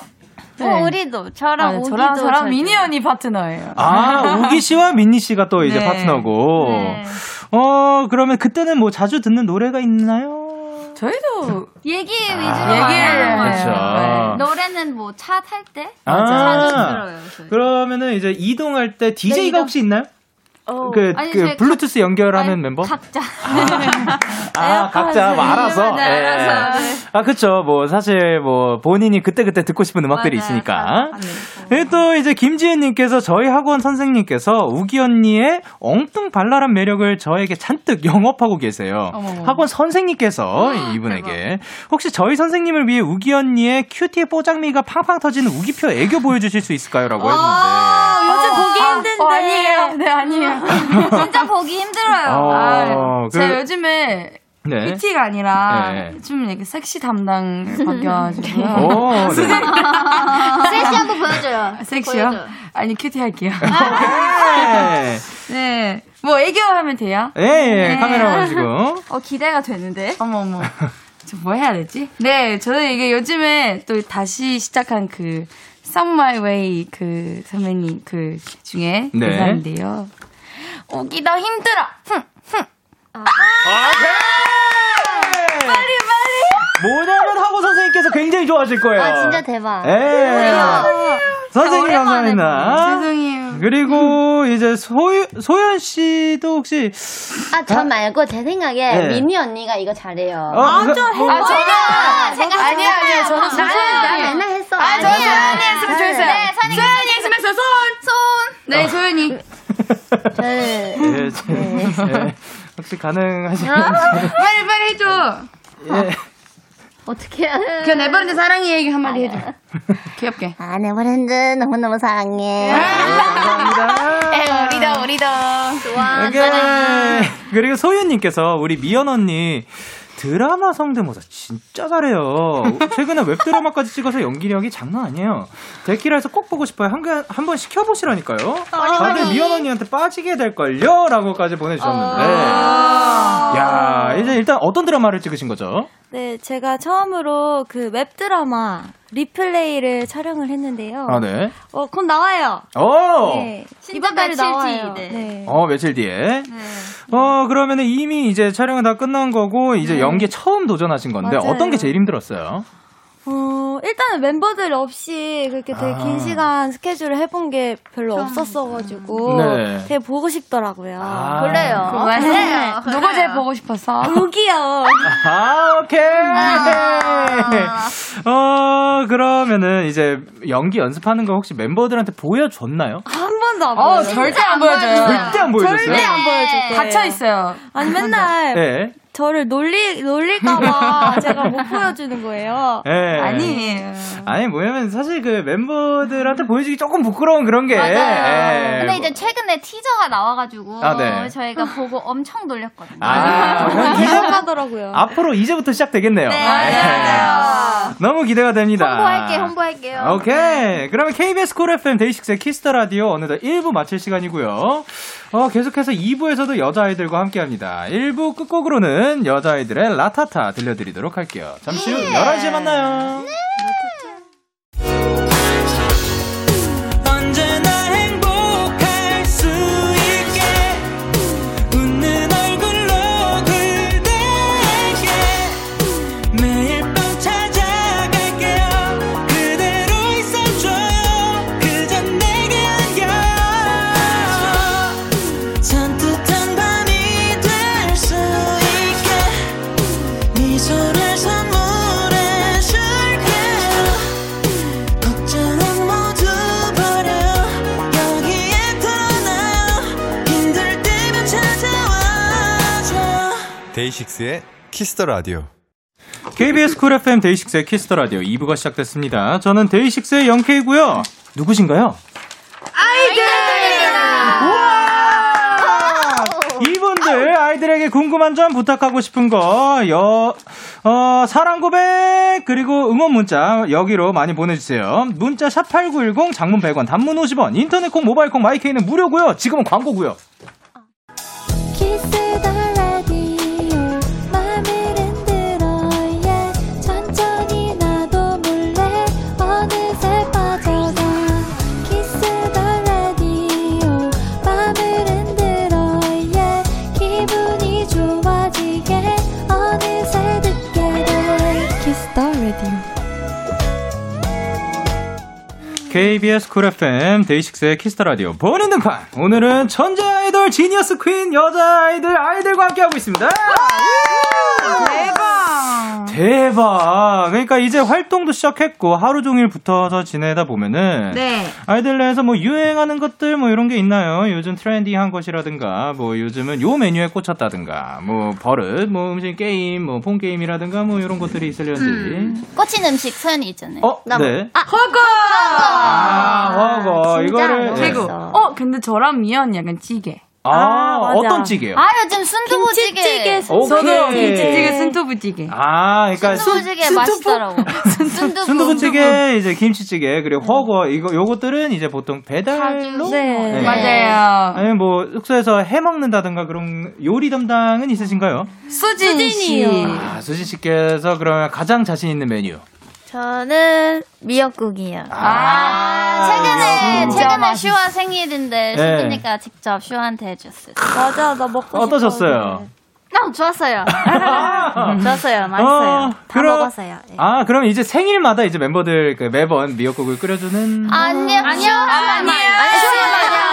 네. 어, 우리도 저랑 아, 네, 오기도 저랑, 저랑 미니 언니 파트너예요. 아 오기 씨와 민니 씨가 또 이제 네. 파트너고. 네. 어 그러면 그때는 뭐 자주 듣는 노래가 있나요? 저희도 얘기 위주로 얘기해요. 그렇죠. 노래는 뭐 차 탈 때 아~ 자주 들어요. 저희. 그러면은 이제 이동할 때 디제이가 네, 이동. 혹시 있나요? 어. 그, 아니, 그 블루투스 각, 연결하는 아니, 멤버? 각자. 아, 아 각자 뭐 알아서. 네, 알아서. 네. 아 그렇죠. 뭐 사실 뭐 본인이 그때 그때 듣고 싶은 음악들이 맞아요. 있으니까. 네, 또 이제 김지은님께서 저희 학원 선생님께서 우기 언니의 엉뚱발랄한 매력을 저에게 잔뜩 영업하고 계세요. 어머머. 학원 선생님께서 어, 이분에게 대박. 혹시 저희 선생님을 위해 우기 언니의 큐티의 뽀장미가 팡팡 터지는 우기표 애교 보여주실 수 있을까요?라고 했는데. 아 요즘 어, 보기 아, 힘든데. 어, 아니에요. 네 아니에요. 진짜 보기 힘들어요. 어, 아, 제가 그, 요즘에 네. 큐티가 아니라 네. 좀 이렇게 섹시 담당 바뀌어가지고요. 오, 네. 섹시 한번 보여줘요. 섹시요? 보여줘. 아니 큐티 할게요. 오케이. 네, 뭐 애교하면 돼요? 예, 예. 네. 카메라 보시고. 어 기대가 되는데. 어머 어머. 저 뭐 해야 되지? 네, 저는 이게 요즘에 또 다시 시작한 그 My Way 그 선배님 그 중에 네. 대사인데요. 오기 더 힘들어. 흠, 흠. 아, 아, 오케이. 빨리 빨리. 뭐냐면 하고 선생님께서 굉장히 좋아하실 거예요. 아 진짜 대박. 예. 선생님 감사합니다. 죄송해요. 그리고 음. 이제 소유, 소연 씨도 혹시 아 저 말고 제 생각에 네. 미니 언니가 이거 잘해요. 어, 아, 저 해요. 아, 제가 제가 아니야 아니야 저는 소연이 맨날 했어. 아 저는 소연이 했으면 좋겠어요. 네 소연이 했으면 좋겠어요. 손손네 소연이. 네. 네. 네. 혹시 가능하신지. 빨리 빨리 해줘. 예. 어떻게 해야 돼? 그냥 네버랜드 사랑해 얘기 한마디 해줘. 귀엽게. 아 네버랜드 너무너무 사랑해. 감사합니다. 우리도 우리도. 좋아. 오케이. 그리고 소윤님께서 우리 미연 언니. 드라마 성대모사 진짜 잘해요. 최근에 웹드라마까지 찍어서 연기력이 장난 아니에요. 데키라에서 꼭 보고 싶어요. 한번 한 시켜보시라니까요. 다들 미연 언니한테 빠지게 될걸요? 라고까지 보내주셨는데 야 이제 일단 어떤 드라마를 찍으신 거죠? 네, 제가 처음으로 그 웹드라마 리플레이를 촬영을 했는데요. 아, 네. 어, 곧 나와요. 오! 네. 이번 달에 나와요. 뒤에. 네. 어, 며칠 뒤에. 네. 어, 그러면은 이미 이제 촬영은 다 끝난 거고, 이제 네. 연기에 처음 도전하신 건데, 맞아요. 어떤 게 제일 힘들었어요? 어, 일단은 멤버들 없이 그렇게 되게 아. 긴 시간 스케줄을 해본 게 별로 없었어가지고 네. 되게 보고 싶더라고요. 아. 그래요. 그래요. 그래요. 누가 제일 보고 싶었어? 우기요. 아, 오케이. 아. 어, 그러면은 이제 연기 연습하는 거 혹시 멤버들한테 보여줬나요? 한 번도 안 보여줬어요. 어, 절대 안 보여줘요. 절대 안 보여줬어요? 절대 안 보여줬어요. 갇혀있어요. 아니, 맨날. 네. 저를 놀리, 놀릴까봐 제가 못 보여주는 거예요. 네. 아니에요. 아니, 뭐냐면 사실 그 멤버들한테 보여주기 조금 부끄러운 그런 게. 맞아요. 예. 근데 이제 최근에 티저가 나와가지고 아, 네. 저희가 보고 엄청 놀렸거든요. 아, 기대하더라고요. 앞으로 이제부터 시작되겠네요. 네. 맞아요. 너무 기대가 됩니다. 홍보할게요, 홍보할게요. 오케이. 네. 그러면 케이비에스 콜 에프엠 데이식스의 키스 더 라디오 어느덧 일 부 마칠 시간이고요. 어, 계속해서 이 부에서도 여자아이들과 함께합니다. 일 부 끝곡으로는 여자아이들의 라타타 들려드리도록 할게요. 잠시 후 예. 열한 시에 만나요. 네. 데이식스의 키스 더 라디오. 케이비에스 쿨 에프엠 데이식스의 키스 더 라디오 이 부가 시작됐습니다. 저는 데이식스의 영케이고요. 누구신가요? 아이들입니다. 우와! 이분들 아이들에게 궁금한 점, 부탁하고 싶은 거, 여, 어, 사랑 고백 그리고 응원 문자 여기로 많이 보내주세요. 문자 샵 팔구일공, 장문 백 원, 단문 오십 원, 인터넷 콩, 모바일 콩, 마이케이는 무료고요. 지금은 광고고요. 키스 더 케이비에스 쿨 에프엠 데이식스의 키스 더 라디오 보는 등판. 오늘은 천재 아이돌 지니어스 퀸 여자 아이들 아이들과 함께 하고 있습니다. 대박. 대박. 그러니까 이제 활동도 시작했고 하루 종일 붙어서 지내다 보면은 네. 아이들 내에서 뭐 유행하는 것들 뭐 이런 게 있나요? 요즘 트렌디한 것이라든가 뭐 요즘은 요 메뉴에 꽂혔다든가 뭐 버릇, 뭐 음식 게임, 뭐 폰 게임이라든가 뭐 이런 것들이 있으려지. 음. 꽂힌 음식 소연이 있잖아요. 어? 네. 아, 허거. 허거. 아, 허거. 이거를 최고. 네. 어, 근데 저랑 미연 약간 찌개. 아, 아 어떤 찌개요? 아, 요즘 순두부찌개. 찌개, 저도 김치찌개, 순두부찌개. 아, 그러니까 순두부찌개 순, 맛있더라고. 순두부. 순두부찌개, 이제 김치찌개, 그리고 허거 이거 요것들은 이제 보통 배달로 네. 네. 맞아요. 아니 뭐 숙소에서 해 먹는다든가 그런 요리 담당은 있으신가요? 수진 씨. 아, 수진 씨께서 그러면 가장 자신 있는 메뉴. 저는 미역국이요. 아, 아~ 최근에 최근에 슈아 생일인데 네. 수진이가 직접 슈아한테 해줬어요. 맞아, 나 먹고 싶어. 어떠셨어요? 너무 좋았어요. 좋았어요, 맛있어요. 어, 다 그럼, 먹었어요. 네. 아, 그럼 이제 생일마다 이제 멤버들 그 매번 미역국을 끓여주는. 아니요, 아니요, 아니요, 아니요, 아니요, 아니요.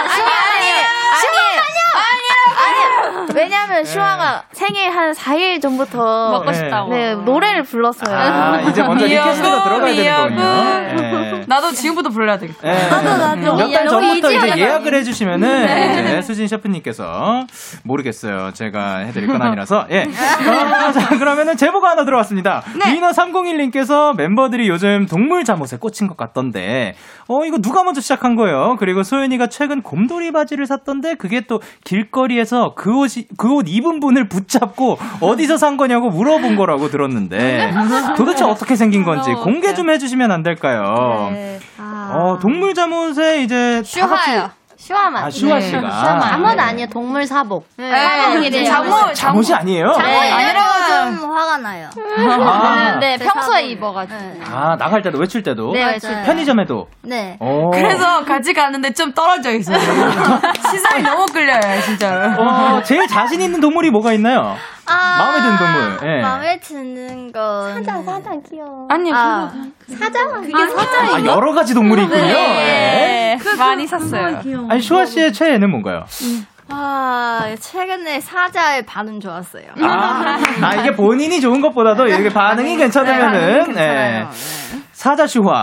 왜냐하면 슈아가 생일 한 사 일 전부터 먹고 싶다고. 네, 노래를 불렀어요. 아, 이제 먼저 리퀘스트가 들어가야 되는 거군요. 네. 나도 지금부터 불러야 되겠다. 네. 나도 나도. 몇 달 전부터 이제 예약을 해주시면은 네. 이제 수진 셰프님께서 모르겠어요. 제가 해드릴 건 아니라서. 예. 어, 자, 그러면은 제보가 하나 들어왔습니다. 네. 미나 삼공일님께서 멤버들이 요즘 동물 잠옷에 꽂힌 것 같던데, 어 이거 누가 먼저 시작한 거예요? 그리고 소연이가 최근 곰돌이 바지를 샀던데 그게 또 길거리에서 그 옷이 그 옷 입은 분을 붙잡고 어디서 산 거냐고 물어본 거라고 들었는데 도대체 어떻게 생긴 건지 공개 좀 해주시면 안 될까요? 네. 아. 어, 동물 잠옷에 이제 슈화요. 슈화만. 아, 슈화 씨가. 네. 잠옷 아니에요. 동물 사복. 네. 사복이래요. 잠옷, 잠옷이 아니에요? 잠옷이라서 좀 화가 나요. 아. 네, 평소에 입어가지고. 네. 아, 나갈 때도 외출 때도. 네, 외출 때. 편의점에도. 네. 오. 그래서 같이 가는데 좀 떨어져 있어요. 시선이 너무 끌려요, 진짜로. 어, 제일 자신 있는 동물이 뭐가 있나요? 아~ 마음에 드는 동물. 네. 마음에 드는 건 사자, 사자 귀여워. 아니, 아, 사자. 그게 아, 사자. 아, 여러 가지 동물이 있군요. 네. 네. 그, 그, 많이 샀어요. 아니, 슈아 씨의 최애는 뭔가요? 음. 아, 최근에 사자의 반응 좋았어요. 아, 아, 이게 본인이 좋은 것보다도 이게 반응이 괜찮으면은. 네. 사자슈화.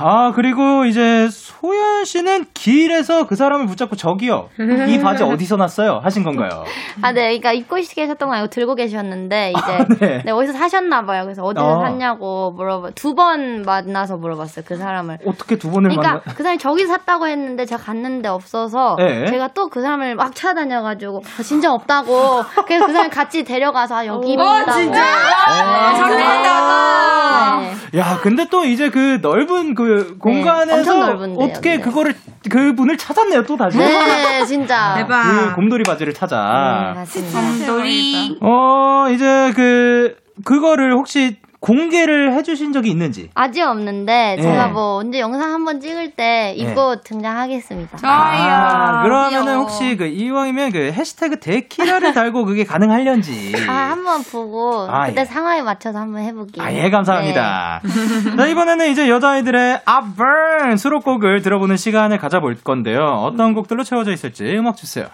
아, 그리고 이제 소연 씨는 길에서 그 사람을 붙잡고 저기요, 이 바지 어디서 났어요? 하신 건가요? 아, 네. 그러니까 입고 계셨던 거 아니고 들고 계셨는데, 이제, 아, 네. 네, 어디서 사셨나봐요. 그래서 어디서 아. 샀냐고 물어봐. 두 번 만나서 물어봤어요, 그 사람을. 어떻게 두 번을 그러니까 만나? 그러니까 그 사람이 저기 샀다고 했는데, 제가 갔는데 없어서, 네. 제가 또 그 사람을 막 찾아다녀가지고, 아, 진짜 없다고. 그래서 그 사람이 같이 데려가서, 아, 여기 있다고. 어, 진짜? 장난이다. 네. 네. 야, 근데 또 이제 그 넓은 그 공간에서 네, 어떻게 그거를 그분을 찾았네요 또 다시. 네, 진짜. 대박. 그 곰돌이 바지를 찾아. 네, 곰돌이. 어, 이제 그 그거를 혹시 공개를 해주신 적이 있는지? 아직 없는데 제가 네. 뭐 언제 영상 한번 찍을 때 입고 네. 등장하겠습니다. 아, 아 그러면은 혹시 그 이왕이면 그 해시태그 데키라를 달고 그게 가능할련지. 아, 한번 보고 아, 그때 예. 상황에 맞춰서 한번 해볼게요. 아, 예, 감사합니다. 네. 자, 이번에는 이제 여자아이들의 I Burn 수록곡을 들어보는 시간을 가져볼 건데요. 어떤 곡들로 채워져 있을지 음악 주세요.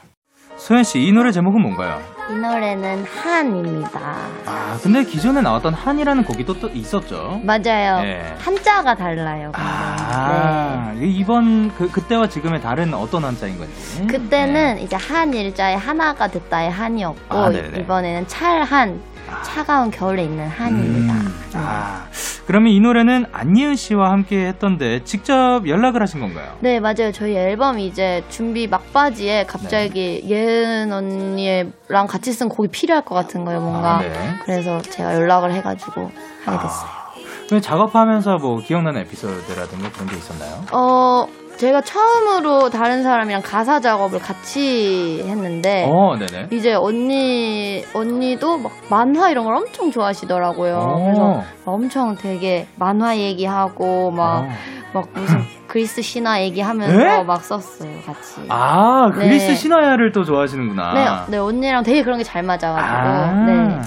소연씨, 이 노래 제목은 뭔가요? 이 노래는 한입니다. 아, 근데 기존에 나왔던 한이라는 곡이 또, 또 있었죠? 맞아요. 네. 한자가 달라요. 아, 네. 이번, 그, 그때와 지금의 다른 어떤 한자인 건지? 그때는 네. 이제 한 일자에 하나가 됐다의 한이었고, 아, 이번에는 찰한, 아. 차가운 겨울에 있는 한입니다. 음. 아, 그러면 이 노래는 안예은 씨와 함께 했던데 직접 연락을 하신 건가요? 네, 맞아요. 저희 앨범 이제 준비 막바지에 갑자기 네. 예은 언니랑 같이 쓴 곡이 필요할 것 같은 거예요, 뭔가. 아, 네. 그래서 제가 연락을 해가지고 하게 됐어요. 아, 그럼 작업하면서 뭐 기억나는 에피소드라든가 그런 게 있었나요? 어, 제가 처음으로 다른 사람이랑 가사 작업을 같이 했는데 오, 네네. 이제 언니, 언니도 막 만화 이런 걸 엄청 좋아하시더라고요. 오. 그래서 엄청 되게 만화 얘기하고 막, 막 무슨 그리스 신화 얘기하면서 에? 막 썼어요, 같이. 아, 그리스 네. 신화야를 또 좋아하시는구나. 네, 네, 언니랑 되게 그런 게 잘 맞아가지고. 아. 네.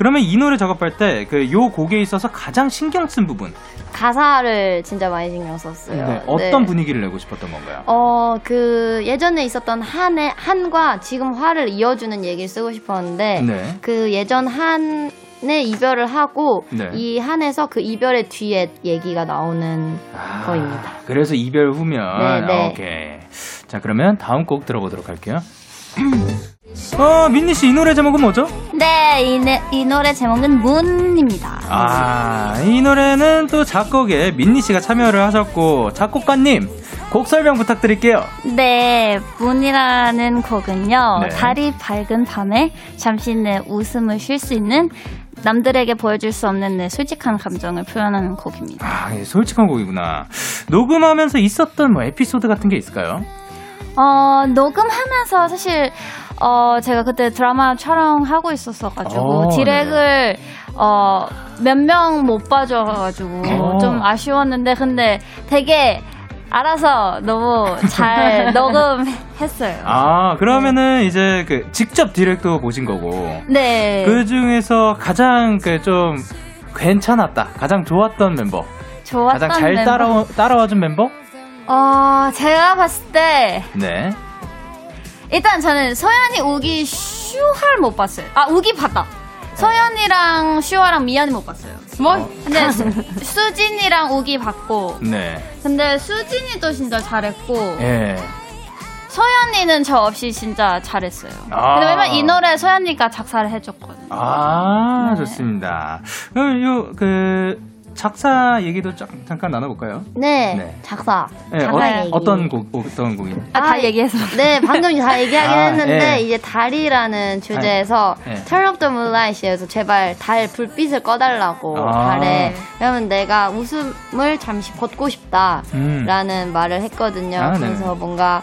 그러면 이 노래 작업할 때 그 요 곡에 있어서 가장 신경 쓴 부분? 가사를 진짜 많이 신경 썼어요. 네, 어떤 네. 분위기를 내고 싶었던 건가요? 어, 그 예전에 있었던 한의 한과 지금 화를 이어주는 얘기를 쓰고 싶었는데 네. 그 예전 한 네, 이별을 하고 네. 이 한에서 그 이별의 뒤에 얘기가 나오는 아, 거입니다. 그래서 이별 후면. 네, 네. 오케이. 자, 그러면 다음 곡 들어보도록 할게요. 어, 민니 씨, 이 노래 제목은 뭐죠? 네, 이, 네, 이 노래 제목은 문입니다. 아, 이 노래는 또 작곡에 민니 씨가 참여를 하셨고, 작곡가님, 곡 설명 부탁드릴게요. 네, 문이라는 곡은요, 네. 달이 밝은 밤에 잠시 내 웃음을 쉴 수 있는 남들에게 보여줄 수 없는 내 솔직한 감정을 표현하는 곡입니다. 아, 예, 솔직한 곡이구나. 녹음하면서 있었던 뭐 에피소드 같은 게 있을까요? 어, 녹음하면서 사실 어, 제가 그때 드라마 촬영하고 있었어가지고 오, 디렉을 네. 어, 몇 명 못 봐줘가지고 좀 아쉬웠는데 근데 되게 알아서 너무 잘 녹음했어요. 아, 그러면은 네. 이제 그 직접 디렉도 보신 거고. 네. 그 중에서 가장 그 좀 괜찮았다, 가장 좋았던 멤버. 좋았던 가장 잘 멤버. 따라 따라와준 멤버? 어, 제가 봤을 때. 네. 일단 저는 서연이, 우기, 슈화를 못 봤어요. 아, 우기 봤다. 서연이랑 슈화랑 미연이 못 봤어요. 뭐? 근데 수, 수진이랑 우기 봤고. 네. 근데 수진이도 진짜 잘했고. 예. 서연이는 저 없이 진짜 잘했어요. 아. 근데 왜냐면 이 노래 서연이가 작사를 해줬거든요. 아, 네. 좋습니다. 그럼 요, 그, 작사 얘기도 잠깐 나눠볼까요? 네, 네. 작사. 네, 작사 어, 어떤 곡, 어떤 곡인가요? 아, 다 아, 얘기해서. 네, 방금 다 얘기하긴 아, 했는데 네. 이제 달이라는 주제에서 네. Turn up the moonlight에서 제발 달 불빛을 꺼달라고 아. 달에. 왜냐면 내가 웃음을 잠시 벗고 싶다라는 음. 말을 했거든요. 아, 그래서 네. 뭔가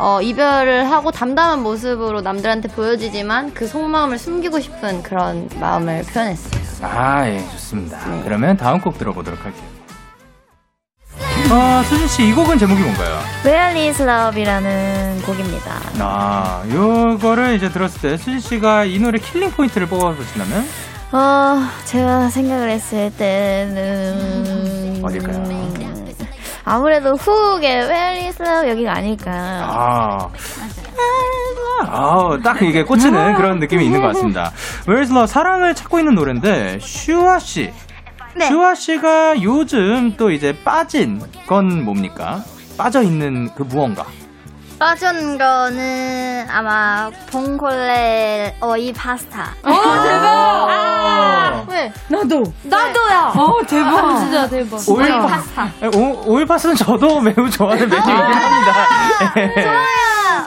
어, 이별을 하고 담담한 모습으로 남들한테 보여지지만 그 속마음을 숨기고 싶은 그런 마음을 표현했어요. 아, 예, 좋습니다. 네. 그러면 다음 곡 들어보도록 할게요. 아, 수진씨, 이 곡은 제목이 뭔가요? Where is Love 이라는 곡입니다. 아, 요거를 이제 들었을 때 수진씨가 이 노래 킬링 포인트를 뽑아보신다면? 어, 제가 생각을 했을 때는 어딜까요? 음... 아무래도 훅의 Where is love 여기가 아닐까. 아, 아, 딱 이게 꽂히는 그런 느낌이 있는 것 같습니다. Where is love, 사랑을 찾고 있는 노래인데 슈아 씨, 네. 주아 씨가 요즘 또 이제 빠진 건 뭡니까? 빠져 있는 그 무언가. 빠진 거는 아마 봉골레 어이 파스타. 오, 대박! 아, 왜? 나도. 나도야. 오, 대박. 아, 진짜 대박. 오일 아, 파스타. 오, 오일 파스타는 저도 매우 좋아하는 메뉴이긴 합니다. 좋아요.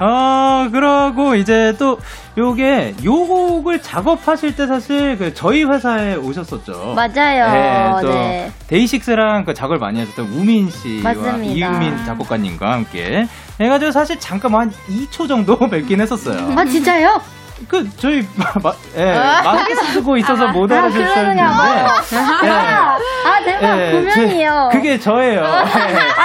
어, 그러고 이제 또 요게 요 곡을 작업하실 때 사실 그 저희 회사에 오셨었죠. 맞아요. 네, 네. 데이식스랑 그 작업을 많이 하셨던 우민 씨와 맞습니다. 이은민 작곡가님과 함께 해가지고 사실 잠깐 한 이 초 정도 뵙긴 했었어요. 아 진짜요? 그 저희 마, 예, 마스크 쓰고 있어서 아, 못 알아주셨는데. 아, 예, 아 대박 예, 구면이에요. 제, 그게 저예요. 아, 예. 아,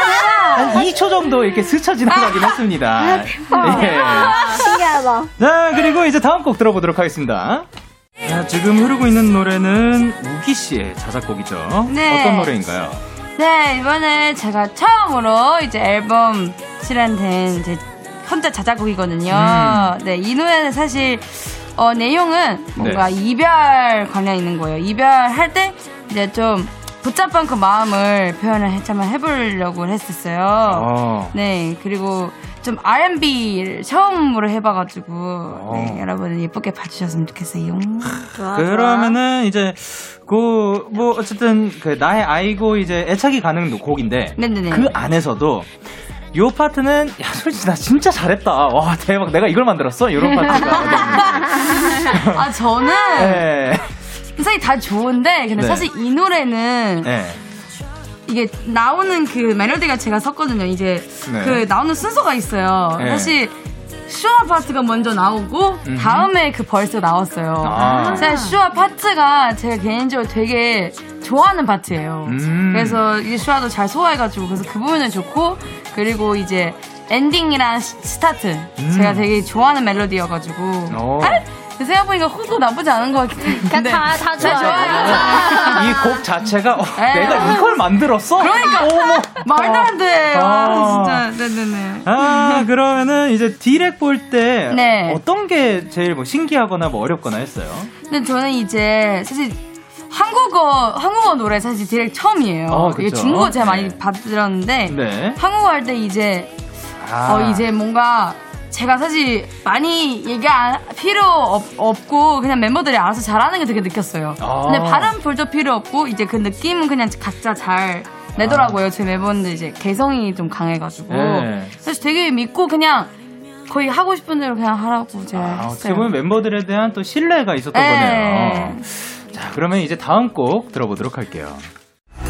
한 이 초 정도 이렇게 스쳐 지나가긴 아, 했습니다. 아, 대박. 예. 아, 신기하다. 자 그리고 이제 다음 곡 들어보도록 하겠습니다. 자, 지금 흐르고 있는 노래는 우기 씨의 자작곡이죠. 네. 어떤 노래인가요? 네 이번에 제가 처음으로 이제 앨범 실현된 제 혼자 자작곡이거든요. 음. 네, 이 노래는 사실 어, 내용은 뭔가 네. 이별 관련 있는 거예요. 이별할 때 이제 좀 붙잡은 그 마음을 표현을 했지만 해보려고 했었어요. 오. 네, 그리고 좀 알앤비를 처음으로 해봐가지고 네, 여러분은 예쁘게 봐주셨으면 좋겠어요. 좋아, 그러면은 이제 그 뭐 어쨌든 그 나의 아이고 이제 애착이 가는 곡인데 네네네. 그 안에서도. 요 파트는 야 솔직히 나 진짜 잘했다. 와 대박 내가 이걸 만들었어? 이런 파트가. 아 저는 네. 사실 다 좋은데 근데 네. 사실 이 노래는 네. 이게 나오는 그 멜로디가 제가 썼거든요. 이제 네. 그 나오는 순서가 있어요. 네. 사실 슈아 파트가 먼저 나오고 음흠. 다음에 그 벌스가 나왔어요. 아. 사실 슈아 파트가 제가 개인적으로 되게 좋아하는 파트예요. 음. 그래서 이 슈아도 잘 소화해가지고 그래서 그 부분은 좋고 그리고 이제 엔딩이랑 스타트 음. 제가 되게 좋아하는 멜로디여가지고 생각해보니까 호도 나쁘지 않은 것 같은데 다, 다 좋아요. 이 곡 자체가 어, 내가 이걸 만들었어? 그러니까 말도 안 돼. 아, 진짜 네네네. 아 그러면은 이제 디렉 볼 때 네. 어떤 게 제일 뭐 신기하거나 뭐 어렵거나 했어요? 근데 저는 이제 사실 한국어 한국어 노래 사실 디렉 처음이에요. 어, 이게 중국어 제가 많이 네. 받들었는데 네. 한국어 할 때 이제 아. 어 이제 뭔가 제가 사실 많이 얘기 안, 필요 없, 없고 그냥 멤버들이 알아서 잘하는 게 되게 느꼈어요. 아. 근데 발음 볼도 필요 없고 이제 그 느낌은 그냥 각자 잘 내더라고요. 아. 제 멤버들 이제 개성이 좀 강해가지고 네. 사실 되게 믿고 그냥. 거의 하고 싶은 대로 그냥 하라고 제가 아, 했어요. 어떻게 보면 멤버들에 대한 또 신뢰가 있었던 에이. 거네요. 자, 그러면 이제 다음 곡 들어보도록 할게요.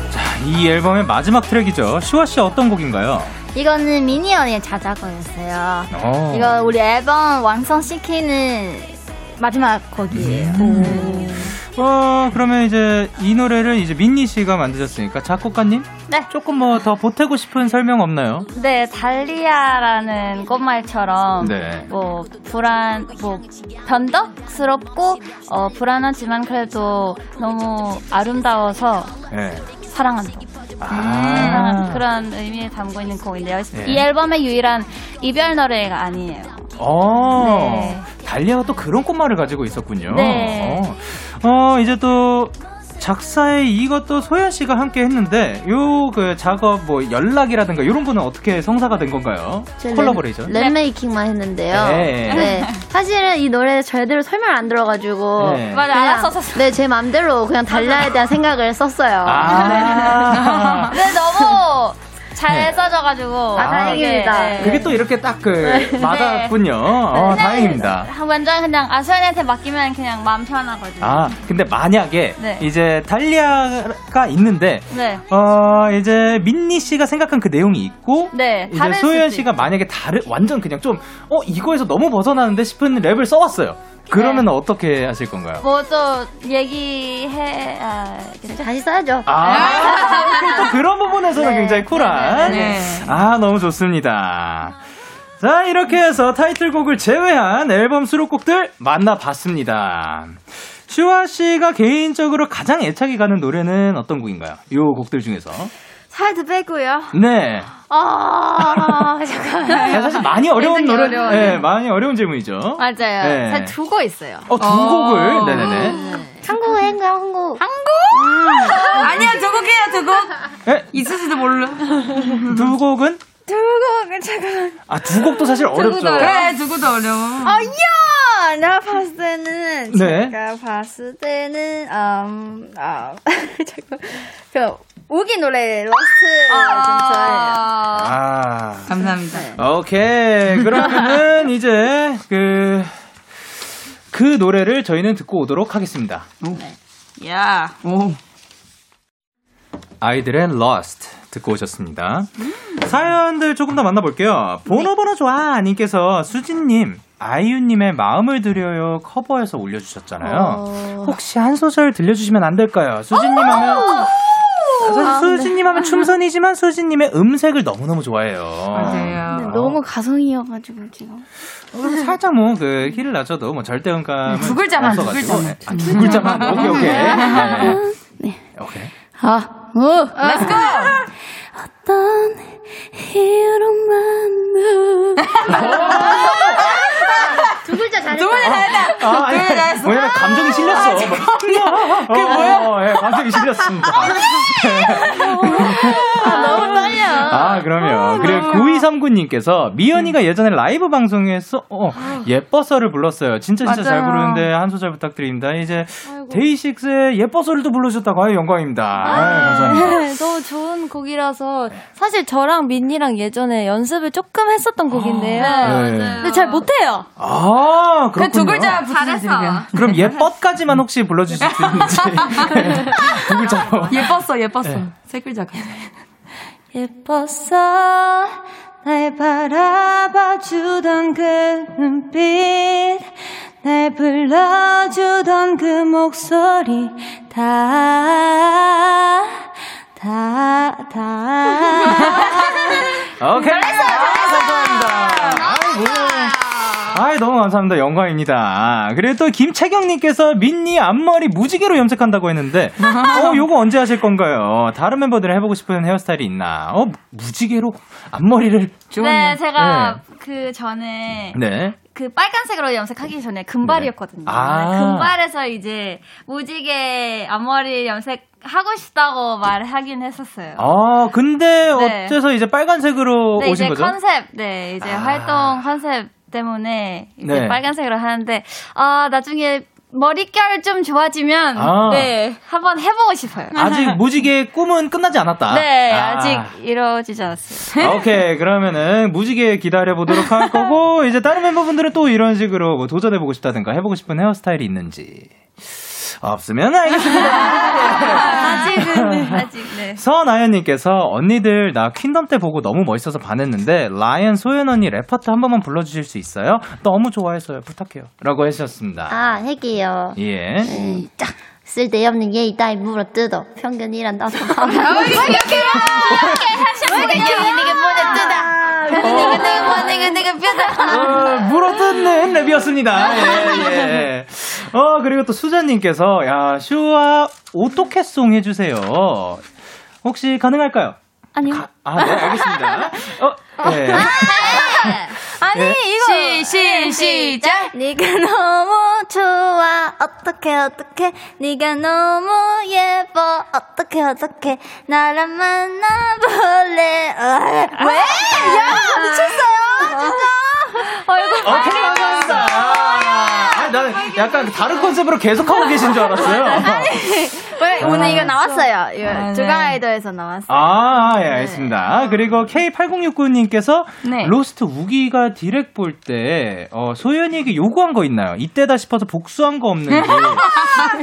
자, 이 앨범의 마지막 트랙이죠. 슈아 씨 어떤 곡인가요? 이거는 미니 언니의 자작곡이었어요. 오. 이거 우리 앨범 완성시키는 마지막 곡이에요. 음. 어, 그러면 이제 이 노래를 이제 민니 씨가 만드셨으니까 작곡가님? 네. 조금 뭐 더 보태고 싶은 설명 없나요? 네, 달리아라는 꽃말처럼 네. 뭐 불안, 뭐 변덕스럽고 어, 불안하지만 그래도 너무 아름다워서 네. 사랑한다. 아~ 그런 의미를 담고 있는 곡인데요. 네. 이 앨범의 유일한 이별 노래가 아니에요. 네. 달리아가 또 그런 꽃말을 가지고 있었군요. 네. 어, 어 이제 또 작사에 이것도 소연 씨가 함께 했는데 요 그 작업 뭐 연락이라든가 이런 거는 어떻게 성사가 된 건가요? 콜라보레이션? 랩 메이킹만 했는데요. 네. 네. 사실은 이 노래 제대로 설명을 안 들어가지고 네. 맞아 알아서 썼어요. 네, 제 마음대로 그냥 달리아에 대한 생각을 썼어요. 아. 근데 너무 잘 네. 써져가지고 아, 다행입니다. 네. 그게 또 이렇게 딱 그 맞았군요. 네. 어, 네. 다행입니다. 완전 그냥 아소연한테 맡기면 그냥 마음 편하거든요. 아 근데 만약에 네. 이제 달리아가 있는데 네. 어 이제 민니 씨가 생각한 그 내용이 있고 네. 이제 소연 씨가 만약에 다른 완전 그냥 좀 어 이거에서 너무 벗어나는데 싶은 랩을 써왔어요. 그러면 네. 어떻게 하실 건가요? 뭐 또 얘기해 아, 다시 써야죠. 아, 그런 부분에서는 네. 굉장히 쿨한. 네, 네, 네. 아 너무 좋습니다. 자 이렇게 해서 타이틀곡을 제외한 앨범 수록곡들 만나봤습니다. 슈아 씨가 개인적으로 가장 애착이 가는 노래는 어떤 곡인가요? 이 곡들 중에서? 하드 빼고요. 네. 아, 잠깐만. 사실 많이 어려운 노래, 네, 많이 어려운 질문이죠. 맞아요. 네. 사실 두 곡 있어요. 어, 두 곡을? 네네네. 한국어, 한국어. 한국? 한국? 음. 아니, 네? 있을지도 몰라. 두 곡은? 두 곡은 잠깐. 아, 두 곡도 사실 어렵죠. 그래, 두 곡도 어려워. 아, 야! 내가 봤을 때는, 네. 제가 봤을 때는, 음, 아, 잠깐. 그, 우기 노래 러스트 아~ 아~ 감사합니다. 오케이, 그러면은 이제 그, 그 노래를 저희는 듣고 오도록 하겠습니다. 오. 야. 오. 아이들의 Lost 듣고 오셨습니다. 음. 사연들 조금 더 만나볼게요. 보노보노 좋아 님께서 수진님 아이유님의 마음을 드려요 커버해서 올려주셨잖아요. 어... 혹시 한 소절 들려주시면 안 될까요? 수진님 하면 사실 수진님 하면 춤선이지만 수진님의 음색을 너무너무 좋아해요. 맞아요. 근데 너무 가성이어가지고 지금 어, 살짝 뭐 그 키를 낮춰도 뭐 절대 음감 두 글자만 두 글자만 아, 두 글자만 오케이 오케이 네, 네. 오케이 아 오 렛츠고 어떤 히로만도 두 글자 잘했다. 두 글자 잘했다. 아, 아니, 두 글자 잘했어. 왜냐면 감정이 실렸어. 아, 잠깐만요. 그게 뭐야? 어, 어, 예, 감정이 실렸습니다. 아, 너무 떨려. 아, 그럼요. 그리고 구이삼구 님께서 미연이가 예전에 라이브 방송에서 어, 예뻐서를 불렀어요. 진짜 진짜 맞아요. 잘 부르는데 한 소절 부탁드립니다. 이제 데이식스의 예뻐서를 또 불러주셨다고 아유, 영광입니다. 아유, 아유, 감사합니다. 네, 너무 좋은 곡이라서 사실 저랑 민니랑 예전에 연습을 조금 했었던 곡인데요. 아, 네, 네. 근데 잘 못해요. 아, 아, 그렇군요. 그 두 글자 잘했어. 그럼 예뻤까지만 혹시 불러주실 수 있는지. 두 글자로. 예뻤어, 예뻤어. 네. 세 글자가. 예뻤어, 날 바라봐주던 그 눈빛, 날 불러주던 그 목소리, 다, 다, 다. 오케이. 잘했어, 잘했어. 아이, 너무 감사합니다. 영광입니다. 그리고 또 김채경님께서 민니 앞머리 무지개로 염색한다고 했는데, 어, 요거 언제 하실 건가요? 다른 멤버들은 해보고 싶은 헤어스타일이 있나? 어, 무지개로 앞머리를. 네, 제가 네. 그 전에. 네. 그 빨간색으로 염색하기 전에 금발이었거든요. 아~ 금발에서 이제 무지개 앞머리 염색하고 싶다고 말하긴 했었어요. 아, 근데 네. 어째서 이제 빨간색으로 네, 오신 이제 거죠? 컨셉, 네, 이제 아~ 활동 컨셉. 때문에 이제 네. 빨간색으로 하는데 아 나중에 머릿결 좀 좋아지면 아. 네 한번 해보고 싶어요. 아직 무지개 꿈은 끝나지 않았다. 네 아. 아직 이루어지지 않았어요. 아, 오케이 그러면은 무지개 기다려보도록 할 거고 이제 다른 멤버분들은 또 이런 식으로 뭐 도전해보고 싶다든가 해보고 싶은 헤어스타일이 있는지. 없으면 알겠습니다. 아직은, 아직, 네. 서나연님께서 언니들 나 퀸덤 때 보고 너무 멋있어서 반했는데 라연, 소연 언니 래퍼트 한 번만 불러주실 수 있어요? 너무 좋아해서요. 부탁해요. 라고 해주셨습니다. 아, 핵이요. 예. 쫙. 쓸데없는 예의 따위 물어뜯어. 편견이란 나서. 아, 이렇게! 이렇게! 이렇게! 이렇게! 물어뜯어. 내가 내가 내가 내가 뼈다. 물어뜯는 랩이었습니다. 예, 예. 어 그리고 또 수자님께서 야 슈아 오토캐송 해주세요. 혹시 가능할까요? 아니요. 가, 아 네, 알겠습니다. 어 네. 아니 네. 이거 시, 시, 시작 네가 너무 좋아 어떡해 어떡해 네가 너무 예뻐 어떡해 어떡해 나랑 만나볼래 아, 왜? 야 미쳤어요 진짜 얼굴 반짝반짝 아, 나는 약간 다른 컨셉으로 계속하고 계신 줄 알았어요. 아니 왜 오늘 아, 이거 나왔어요. 이거 아, 주간아이돌에서 네. 나왔어요. 아, 예, 네. 알겠습니다. 그리고 케이 팔공육구 님께서 네. 로스트 우기가 디렉 볼 때 어, 소연이에게 요구한 거 있나요? 이때다 싶어서 복수한 거 없는 게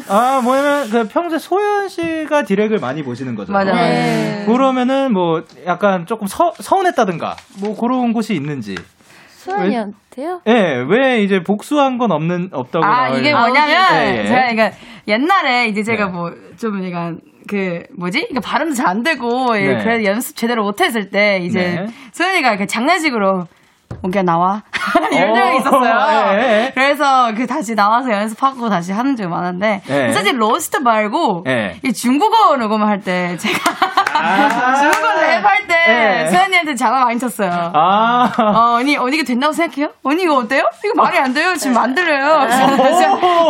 아, 뭐냐면 그 평소에 소연 씨가 디렉을 많이 보시는 거죠. 맞아요. 네. 그러면은 뭐 약간 조금 서, 서운했다든가 뭐 그런 곳이 있는지. 소연이한테요? 예, 네, 왜 이제 복수한 건 없는, 없다고. 아, 나와요. 이게 뭐냐면, 네, 예. 제가 그러니까 옛날에 이제 제가 네. 뭐, 좀 약간, 그, 뭐지? 그러니까 발음도 잘 안 되고, 네. 그래서 연습 제대로 못했을 때, 이제 네. 소연이가 장난식으로, 오기야 나와 열정이 있었어요. 예, 예. 그래서 그 다시 나와서 연습하고 다시 하는 적이 많았는데 예. 사실 로스트 말고 예. 이 중국어 녹음을 할 때 제가 아~ 중국어 랩할 때 예. 소연이한테 장난 많이 쳤어요. 아~ 어, 언니 언니가 된다고 생각해요? 언니 이거 어때요? 이거 말이 안 돼요? 지금 만들어요.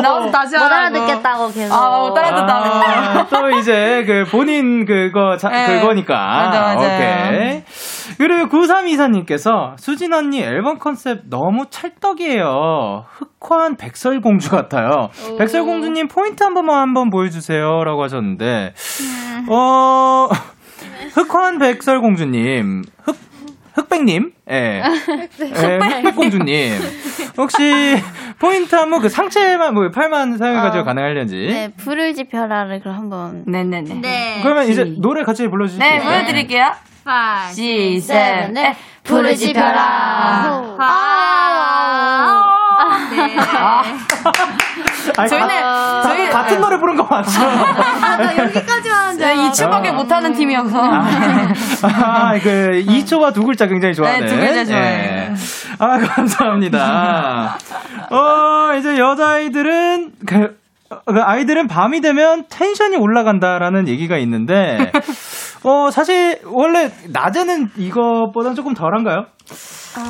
나와서 다시 하라고. 못 알아듣겠다고 계속. 아, 못 알아듣다고. 아, 또 이제 그 본인 그거 자, 예. 그거니까. 맞아 맞아. 오케이. 그리고 구삼이사님께서 수진 언니 앨범 컨셉 너무 찰떡이에요. 흑화한 백설공주 같아요. 오. 백설공주님 포인트 한 번만 한번 보여주세요. 라고 하셨는데 음. 어 흑화한 백설공주님 흑, 흑백님 예. 예, 흑백공주님 혹시 포인트 한번 그 상체만 뭐 팔만 사용해가지고 어, 가능할련지 네 불을 지펴라를 그럼 한번 네네네 네. 그러면 이제 노래 같이 불러주실게요. 네 보여드릴게요. 오, 육, 칠, 네. 불을 지펴라. 아. 네. 아. 저희는 아, 저희 같은 노래 부른 거 맞죠? 아, 나 여기까지만 저희 이 초밖에 못 하는 팀이어서. 아, 아, 그 이 초와 두 글자 굉장히 좋아하네. 네, 두 글자 좋아해. 네. 아, 감사합니다. 어, 이제 여자아이들은 그 아이들은 밤이 되면 텐션이 올라간다라는 얘기가 있는데 어 사실 원래 낮에는 이것보다는 조금 덜한가요?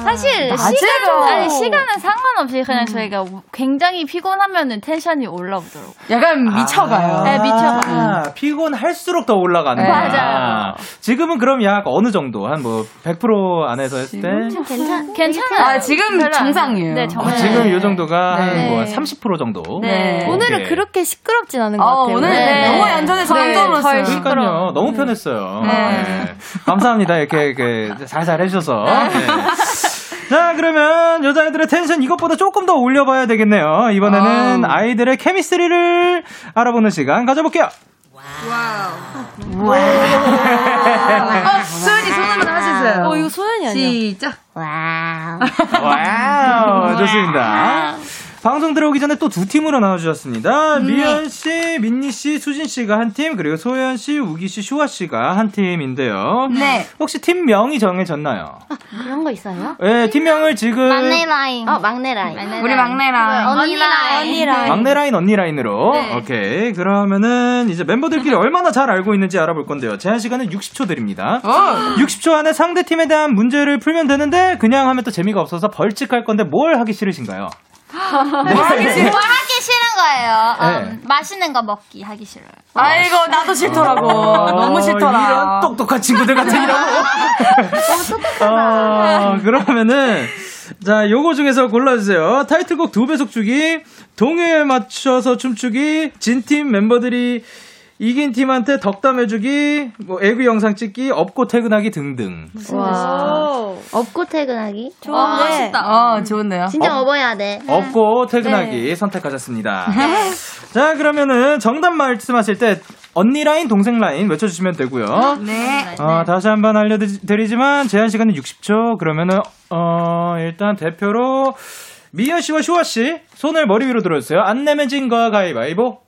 사실 아, 시간, 아니, 시간은 상관없이 그냥 음. 저희가 굉장히 피곤하면은 텐션이 올라오더라고요. 약간 미쳐가요. 아, 네, 미쳐가요. 아, 피곤할수록 더 올라가는. 네, 맞아요. 지금은 그럼 약 어느 정도 한 뭐 백 퍼센트 안에서 했을 때 지금 괜찮 괜찮아. 아, 지금 정상이에요. 네, 정상. 아, 지금 네. 이 정도가 네. 뭐 삼십 퍼센트 정도. 네. 오늘은 그렇게 시끄럽진 않은 것 아, 같아요. 오늘 네. 너무 안전해서 네. 안 떨었어요. 네. 그러니까요. 너무 편했어요. 네. 네. 네. 감사합니다. 이렇게 그 살살 해주셔서. 네. 자 그러면 여자아이들의 텐션 이것보다 조금 더 올려봐야 되겠네요. 이번에는 아우. 아이들의 케미스트리를 알아보는 시간 가져볼게요. 와우 와우 어, 소연이 손 한번 하셨어요. 어 이거 소연이 아니야. 시작. 와우 와우 좋습니다. 방송 들어오기 전에 또 두 팀으로 나눠주셨습니다. 음. 미연씨, 민니씨, 수진씨가 한 팀, 그리고 소연씨, 우기씨, 슈아씨가 한 팀인데요. 네. 혹시 팀명이 정해졌나요? 아, 그런 거 있어요? 네, 팀명을 지금. 막내 라인. 어, 막내 라인. 막내 우리 라인. 막내 라인. 언니 라인. 언니 라인. 막내 라인, 언니 라인으로. 네. 오케이. 그러면은 이제 멤버들끼리 얼마나 잘 알고 있는지 알아볼 건데요. 제한 시간은 육십 초 드립니다. 오! 육십 초 안에 상대 팀에 대한 문제를 풀면 되는데, 그냥 하면 또 재미가 없어서 벌칙할 건데 뭘 하기 싫으신가요? 네. 뭐 하기 싫은 거예요. 어, 네. 맛있는 거 먹기 하기 싫어요. 아이고 나도 싫더라고. 어, 너무 싫더라. 이런 똑똑한 친구들 같은 이런. 어, 그러면은 자 요거 중에서 골라주세요. 타이틀곡 두 배속 주기, 동요에 맞춰서 춤추기, 진팀 멤버들이 이긴 팀한테 덕담해주기, 뭐 애교 영상 찍기, 업고 퇴근하기 등등. 무슨 뜻이야? 업고 퇴근하기? 좋은데. 멋있다. 어, 좋은데요. 진짜 업, 업어야 돼. 업고 퇴근하기 네. 선택하셨습니다. 자, 그러면은 정답 말씀하실 때 언니 라인, 동생 라인 외쳐주시면 되고요. 네. 어, 다시 한번 알려드리지만 제한 시간은 육십 초. 그러면은 어, 일단 대표로 미연 씨와 슈아 씨 손을 머리 위로 들어주세요. 안 내면 진거 가위바위보.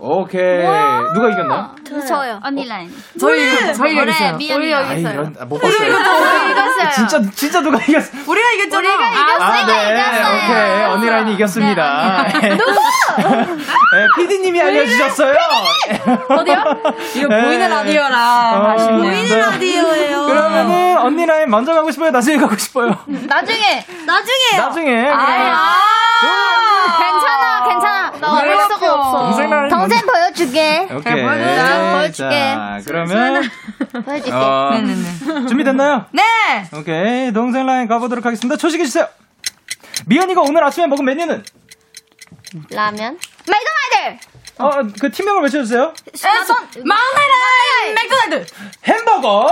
오케이. 뭐야? 누가 이겼나요? 네. 저요. 언니 라인. 어? 저희 저희, 저희 이겼어요. 우리 이겼어요. 아, 못 봤어요. 우리 이겼어요. 진짜 진짜 누가 이겼어? 우리가 이겼죠. 우리가 이겼어요. 아, 우리가 네. 이겼어요. 오케이. 언니 라인이 이겼습니다. 네, 언니. 누구? 피디님이 알려주셨어요. 피디님! 어디요? 이거 보이는 라디오라. 어, 보이는 네. 라디오예요. 그러면은 언니 라인 먼저 가고 싶어요. 나중에 가고 싶어요. 나중에. 나중에요. 나중에. 아. 괜찮아, 괜찮아. 나 어쩔 수가 없어. 동생 보여주게. 오케이. 나 보여줄게. 자, 그러면 보여줄게. 어, 준비됐나요? 네. 오케이. 동생 라인 가보도록 하겠습니다. 초식해 주세요. 미연이가 오늘 아침에 먹은 메뉴는 라면. 맥도날드. 어, 그 팀명을 외쳐주세요. 막내라인 맥도날드. 햄버거.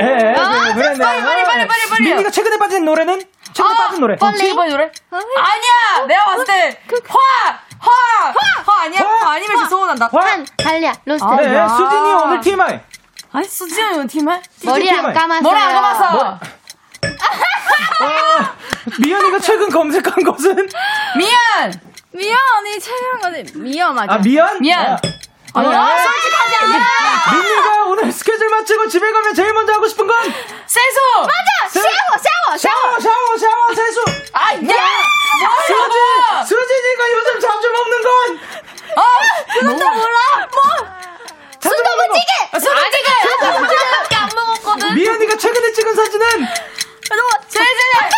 예. 빨리 빨리 빨리 빨리. 민니가 최근에 빠진 노래는? 최근에 어, 빠진 노래. 최근에 빠진 노래? 아니야. 내가 봤을 때 화. 화! 화 아니야? 화 아니면 진짜 소문난다. 한, 달리야, 로스트. 아, 네. 수진이 오늘 티엠아이. 아니, 수진이 오늘 티엠아이? 머리 안 감았어. 머리 안 감았어. 미연이가 최근 검색한 것은? 미연! 미연 언니 최근 검색, 미연 맞아. 아, 미연? 미연. 아, 솔직하지 않아. 민니가 오늘 스케줄 마치고 집에 가면 제일 먼저 하고 싶은 건? 세수! 맞아! 샤워 샤워 샤워 샤워 샤워 세수. 아 야. 수진 수진이가 요즘 자주 먹는 건. 아 그것도 몰라. 뭐. 순두부찌개. 순두부찌개밖에 안 먹었거든. 미연이가 최근에 찍은 사진은. 제일 제일.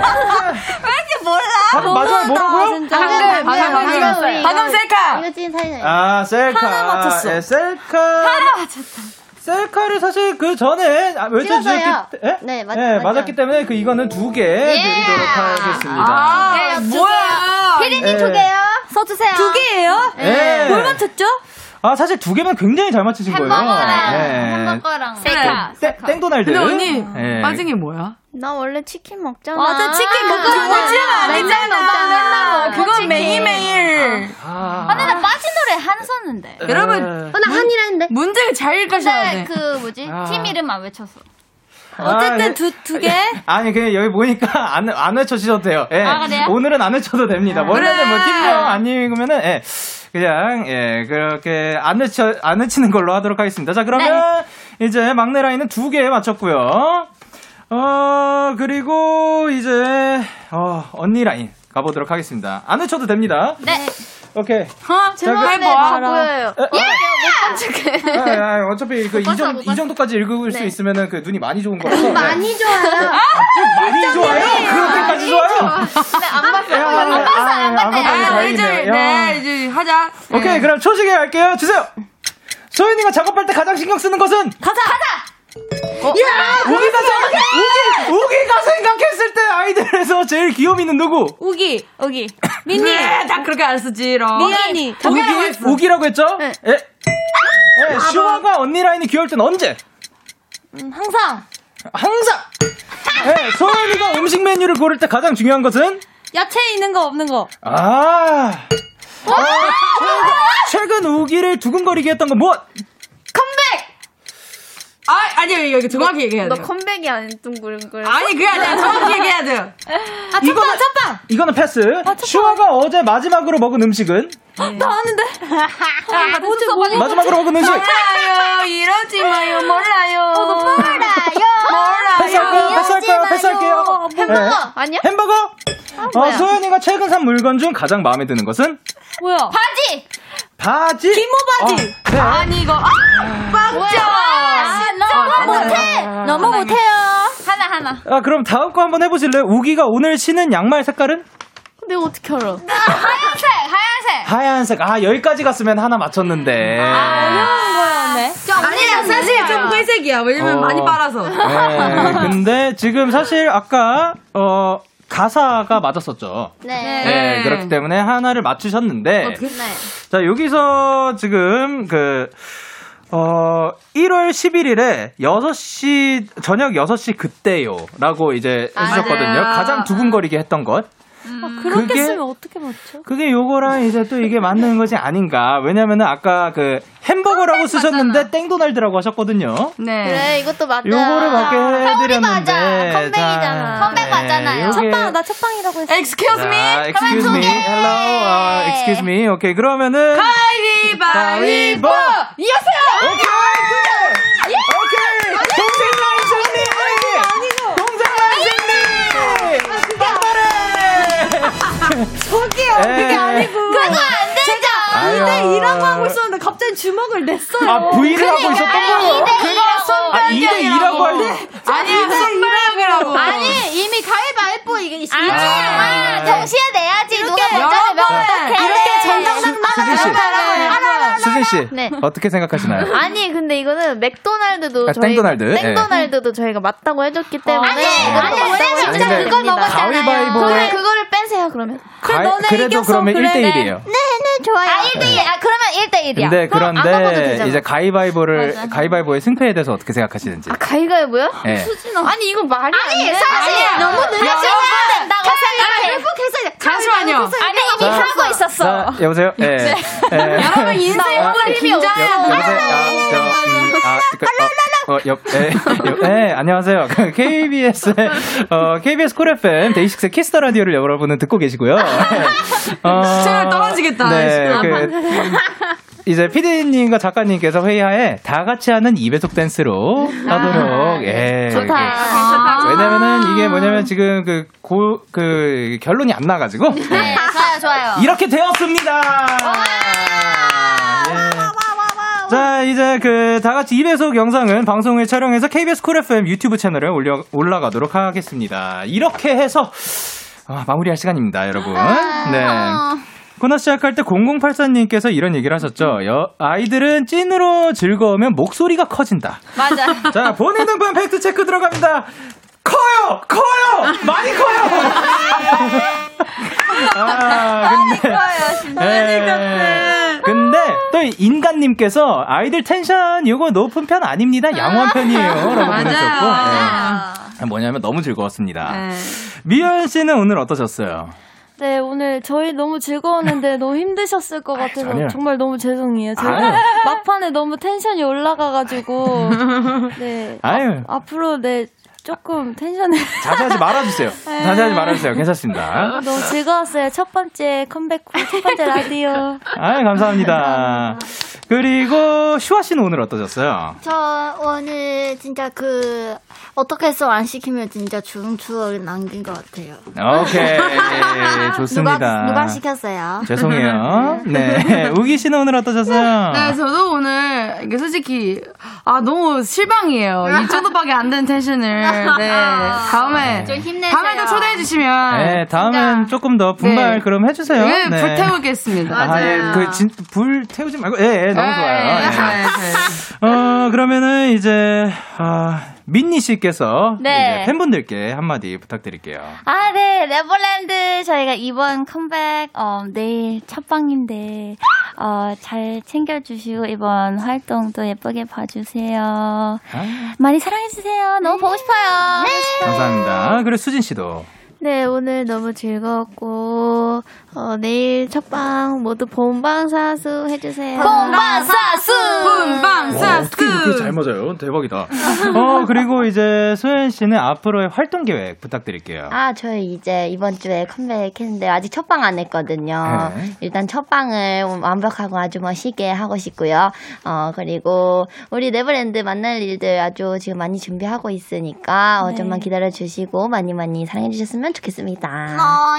방금 왜 이렇게 몰라? 맞아요 뭐라고요? 방금 방금 방금 셀카. 이거 찍은 사진. 아 셀카. 하나 맞췄어. 셀카. 하나 맞췄다. 셀카를 사실 그 전에 외쳐주셨기 때문에 네, 맞, 네 맞았기 때문에 그 이거는 두 개 드리도록 하겠습니다. 아, 아 네, 뭐야? 피디님 두 개요. 써주세요. 두 개예요? 네. 뭘 맞췄죠? 아 사실 두 개면 굉장히 잘 맞추신 거예요. 햄버거랑 셀카. 땡도날드. 근데 언니 네. 빠진 게 뭐야? 나 원래 치킨 먹잖아. 맞아 치킨 먹잖아. 아, 맨날 먹잖아. 그건 매일 매일. 아, 근데 나 빠진 노래 한 썼는데. 여러분, 나 한이라는데. 문제를 잘 읽으셔야 돼. 근데 그 뭐지 팀 이름 안 외쳤어. 어쨌든 두 두 개. 아니 그냥 여기 보니까 안 안 외쳐주셔도 돼요. 예. 아, 그래요? 오늘은 안 외쳐도 됩니다. 원래는 뭐 팀 이름 안 읽으면은. 예. 그냥 예 그렇게 안 외쳐 안 외치는 걸로 하도록 하겠습니다. 자 그러면 네. 이제 막내 라인은 두 개 맞췄고요. 어 그리고 이제 어 언니 라인 가보도록 하겠습니다. 안 외쳐도 됩니다. 네. 오케이. 어, 제발 봐. 보여요. 예. 어차피 그 이정 이 정도까지 읽을 네. 수 있으면은 그 눈이 많이 좋은 거라서. 많이 좋아요. 많이 좋아요. 그렇게까지 좋아요. 안 봤어요. 안 봤어요. 안 봤어요. 이제 네 이제 하자. 오케이 그럼 초식에 갈게요. 주세요. 소연이가 작업할 때 가장 신경 쓰는 것은 가사. 가사. 야 우기가 생각. 우기 우기가 생각했을 때 아이들에서 제일 귀요미는 누구? 우기 우기. 민니. 네, 난 그렇게 안 쓰지, 러. 미연이. 우기, 우기라고 했죠? 네. 예. 예, 아, 슈아가 아, 언니 라인이 귀여울 땐 언제? 음, 항상. 항상! 예, 소연이가 음식 메뉴를 고를 때 가장 중요한 것은? 야채 있는 거, 없는 거. 아. 아 최근, 최근 우기를 두근거리게 했던 건 무엇? 컴백! 아, 아니요, 이거 정확히 얘기해야 돼. 너 컴백이 안 둥글둥글. 아니, 그게 아니야. 정확히 얘기해야 돼요. 아, 첫방, 첫방! 이거는 패스. 아, 슈아가 어제 마지막으로 먹은 음식은? 네. 나 아는데. 아, 어제 뭐 마지막으로 먹은 음식? 몰라요, 이러지 마요, 몰라요. 어, 너 몰라요. 몰라요. 패스할까요? 패스할까요? 패스할게요. 햄버거. 네. 아니야? 햄버거? 아, 어, 소연이가 최근 산 물건 중 가장 마음에 드는 것은? 뭐야? 바지! 바지? 기모 바지! 어, 네. 아니, 이거. 아! 빡쳐! 못해! 너무 못해요. 하나, 하나. 아, 그럼 다음 거 한번 해보실래요? 우기가 오늘 신은 양말 색깔은? 내가 어떻게 알아? 하얀색! 하얀색! 하얀색. 아, 여기까지 갔으면 하나 맞췄는데. 아, 어려운 거였네. 아니야, 사실 좀 회색이야. 왜냐면 어... 많이 빨아서. 네, 근데 지금 사실 아까, 어, 가사가 맞았었죠. 네. 네. 그렇기 때문에 하나를 맞추셨는데. 어, 네. 자, 여기서 지금 그, 어, 일월 십일일에 여섯 시, 저녁 여섯 시 그때요. 라고 이제 아, 해주셨거든요. 맞아요. 가장 두근거리게 했던 것. 음. 아, 그렇게 그게, 쓰면 어떻게 맞죠? 그게 요거랑 이제 또 이게 맞는 것이 아닌가. 왜냐면은 아까 그 햄버거라고 쓰셨는데 땡도날드라고 하셨거든요. 네. 그래, 이것도 맞다. 요거를 맞게 해드렸는데. 컴백이잖아. 컴백 맞잖아요. 첫방, 나 첫방이라고 했어. Excuse me? 아, excuse me. Hello. 아, excuse me. 오케이, 그러면은. 가위바위보! 이어서요! 오케이! 오케이! 오케이. 오케이. 동생 라인 승리! 동생 라인 승리! 저기요, 그게 아니고. 그거 안 되죠. 근데 이라고 하고 있었는데 갑자기 주먹을 냈어요. 아, V를 그러니까, 하고 있었던 거예요? 그거 손발격이라고. 아, 네. 아니야, 손발격이라고. 아니, 이미 가위바위보 이게 있어요. 아니야, 정시에 내야지. 누가 먼저 내면 어떡해. 이렇게 정정당당하게 따라가요. 수진씨, 네. 어떻게 생각하시나요? 아니, 근데 이거는 맥도날드도. 아, 저희, 땡도날드. 땡도날드도 네. 저희가 맞다고 해줬기 때문에. 아니, 아니, 원래 진짜 그거 넘었잖아요. 그래, 그거를 빼세요, 그러면. 그래, 너네 그래도 이겼어. 그러면 그래. 일 대일이에요. 네, 네, 좋아요. 아, 일 대일. 아, 그러면 일 대일이야. 근데, 그런데, 이제 가위바위보를, 맞아. 가위바위보의 승패에 대해서 어떻게 생각하시는지. 아, 가위바위보요? 네. 수진아. 아니, 이건 말이 안 돼. 아니, 사실 아니야. 너무 늦었어야 된다고 생각해. 잠시만요. 아니, 이미 하고 있었어. 자, 여보세요? 예. 네. 여러분, 인생보다 긴장해야 돼. 안녕하세요. 케이비에스, 어, 케이비에스 쿨 에프엠, 데이식스의 키스 더 라디오를 여러분은 듣고 계시고요. 시청률 떨어지겠다. 네. 그, 이제 피디님과 작가님께서 회의하에 다 같이 하는 이 배속 댄스로 하도록. 예. 좋다. 아~ 왜냐면은 이게 뭐냐면 지금 그 고, 그 결론이 안 나가지고. 네, 좋아요, 좋아요. 이렇게 되었습니다. 자, 이제 그 다같이 이 배속 영상은 방송을 촬영해서 케이비에스 쿨 에프엠 유튜브 채널에 올려, 올라가도록 하겠습니다. 이렇게 해서 아, 마무리할 시간입니다, 여러분. 네. 코너 시작할 때 공공팔사님께서 이런 얘기를 하셨죠. 여, 아이들은 찐으로 즐거우면 목소리가 커진다. 맞아. 자, 보내는 분 팩트체크 들어갑니다. 커요! 커요! 많이 커요! 아, 근데, 예, 근데 또 인간님께서 아이들 텐션 이거 높은 편 아닙니다. 양호한 편이에요. 라고 보내셨고. 예. 뭐냐면 너무 즐거웠습니다. 네. 미연 씨는 오늘 어떠셨어요? 네, 오늘 저희 너무 즐거웠는데 너무 힘드셨을 것 같아서 아유, 정말 너무 죄송해요. 제가 막판에 너무 텐션이 올라가가지고. 네. 아유. 아, 앞으로 네. 조금 텐션을 자세하지 말아주세요. 에이. 자세하지 말아주세요. 괜찮습니다. 너무 즐거웠어요. 첫 번째 컴백 후 첫 번째 라디오. 아, 감사합니다. 감사합니다. 그리고 슈아 씨는 오늘 어떠셨어요? 저 오늘 진짜 그 어떻게 해서 안 시키면 진짜 좋은 추억을 남긴 것 같아요. 오케이. 좋습니다. 누가, 누가 시켰어요? 죄송해요. 네. 우기 씨는 오늘 어떠셨어요? 네, 저도 오늘 이게 솔직히 아 너무 실망이에요. 이 정도밖에 안 되는 텐션을. 네. 다음에 좀 힘내세요. 다음에도 초대해 주시면. 네. 다음엔 조금 더 분발 네. 그럼 해주세요. 네. 불 태우겠습니다. 맞아요. 아, 그 진, 불 태우지 말고. 예, 예 너무 좋아요. 예. 어 그러면은 이제 아. 민니 씨께서 네. 이제 팬분들께 한마디 부탁드릴게요. 아, 네. 네버랜드 저희가 이번 컴백 어, 내일 첫 방인데 어, 잘 챙겨주시고 이번 활동도 예쁘게 봐주세요. 아. 많이 사랑해주세요. 너무 네. 보고 싶어요. 네. 감사합니다. 그리고 수진 씨도. 네, 오늘 너무 즐거웠고 어, 내일 첫방 모두 본방사수 해주세요. 본방사수! 본방사수! 어떻게 잘 맞아요? 대박이다. 어 그리고 이제 소연 씨는 앞으로의 활동 계획 부탁드릴게요. 아, 저희 이제 이번 주에 컴백했는데 아직 첫방 안 했거든요. 네. 일단 첫방을 완벽하고 아주 멋있게 하고 싶고요. 어 그리고 우리 네버랜드 만날 일들 아주 지금 많이 준비하고 있으니까 어, 좀만 기다려주시고 많이 많이 사랑해주셨으면 좋겠습니다. 아,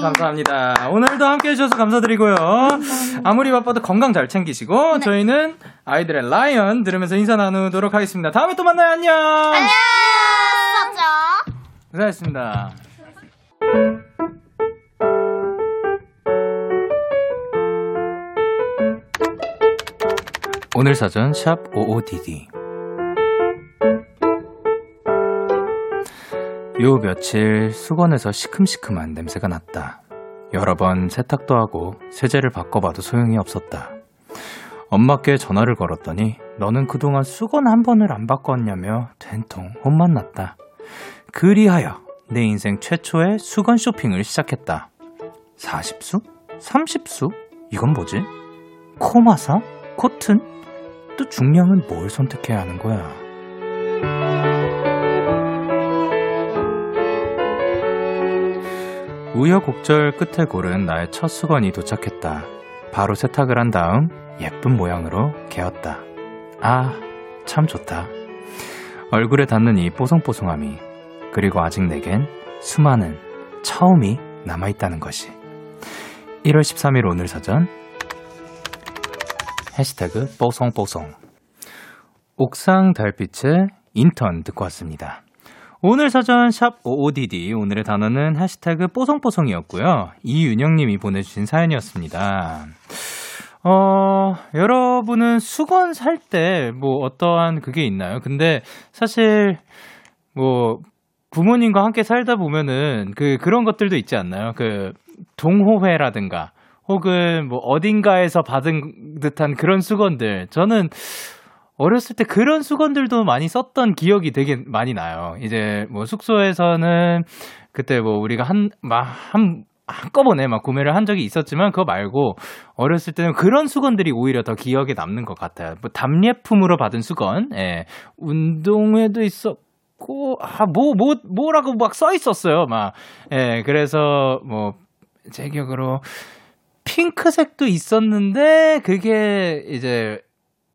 감사합니다. 오늘도 함께 해주셔서 감사드리고요. 감사합니다. 아무리 바빠도 건강 잘 챙기시고 네. 저희는 아이들의 라이언 들으면서 인사 나누도록 하겠습니다. 다음에 또 만나요. 안녕. 안녕. 고생하셨습니다. 오늘 사전 샵 오오디디. 요 며칠 수건에서 시큼시큼한 냄새가 났다. 여러 번 세탁도 하고 세제를 바꿔봐도 소용이 없었다. 엄마께 전화를 걸었더니 너는 그동안 수건 한 번을 안 바꿨냐며 된통 혼만 났다. 그리하여 내 인생 최초의 수건 쇼핑을 시작했다. 사십 수? 삼십 수? 이건 뭐지? 코마사? 코튼? 또 중량은 뭘 선택해야 하는 거야? 우여곡절 끝에 고른 나의 첫 수건이 도착했다. 바로 세탁을 한 다음 예쁜 모양으로 개었다. 아, 참 좋다. 얼굴에 닿는 이 뽀송뽀송함이, 그리고 아직 내겐 수많은 처음이 남아있다는 것이. 일월 십삼일 오늘 사전 해시태그 뽀송뽀송. 옥상 달빛의 인턴 듣고 왔습니다. 오늘 사전 샵 오오디디 오늘의 단어는 해시태그 뽀송뽀송이었고요. 이윤영님이 보내주신 사연이었습니다. 어 여러분은 수건 살 때 뭐 어떠한 그게 있나요? 근데 사실 뭐 부모님과 함께 살다 보면은 그 그런 것들도 있지 않나요? 그 동호회라든가 혹은 뭐 어딘가에서 받은 듯한 그런 수건들. 저는 어렸을 때 그런 수건들도 많이 썼던 기억이 되게 많이 나요. 이제 뭐 숙소에서는 그때 뭐 우리가 한, 막 한, 한꺼번에 막 구매를 한 적이 있었지만 그거 말고 어렸을 때는 그런 수건들이 오히려 더 기억에 남는 것 같아요. 뭐 답례품으로 받은 수건, 예. 운동회도 있었고, 아, 뭐, 뭐, 뭐라고 막 써 있었어요. 막, 예. 그래서 뭐, 제 기억으로 핑크색도 있었는데 그게 이제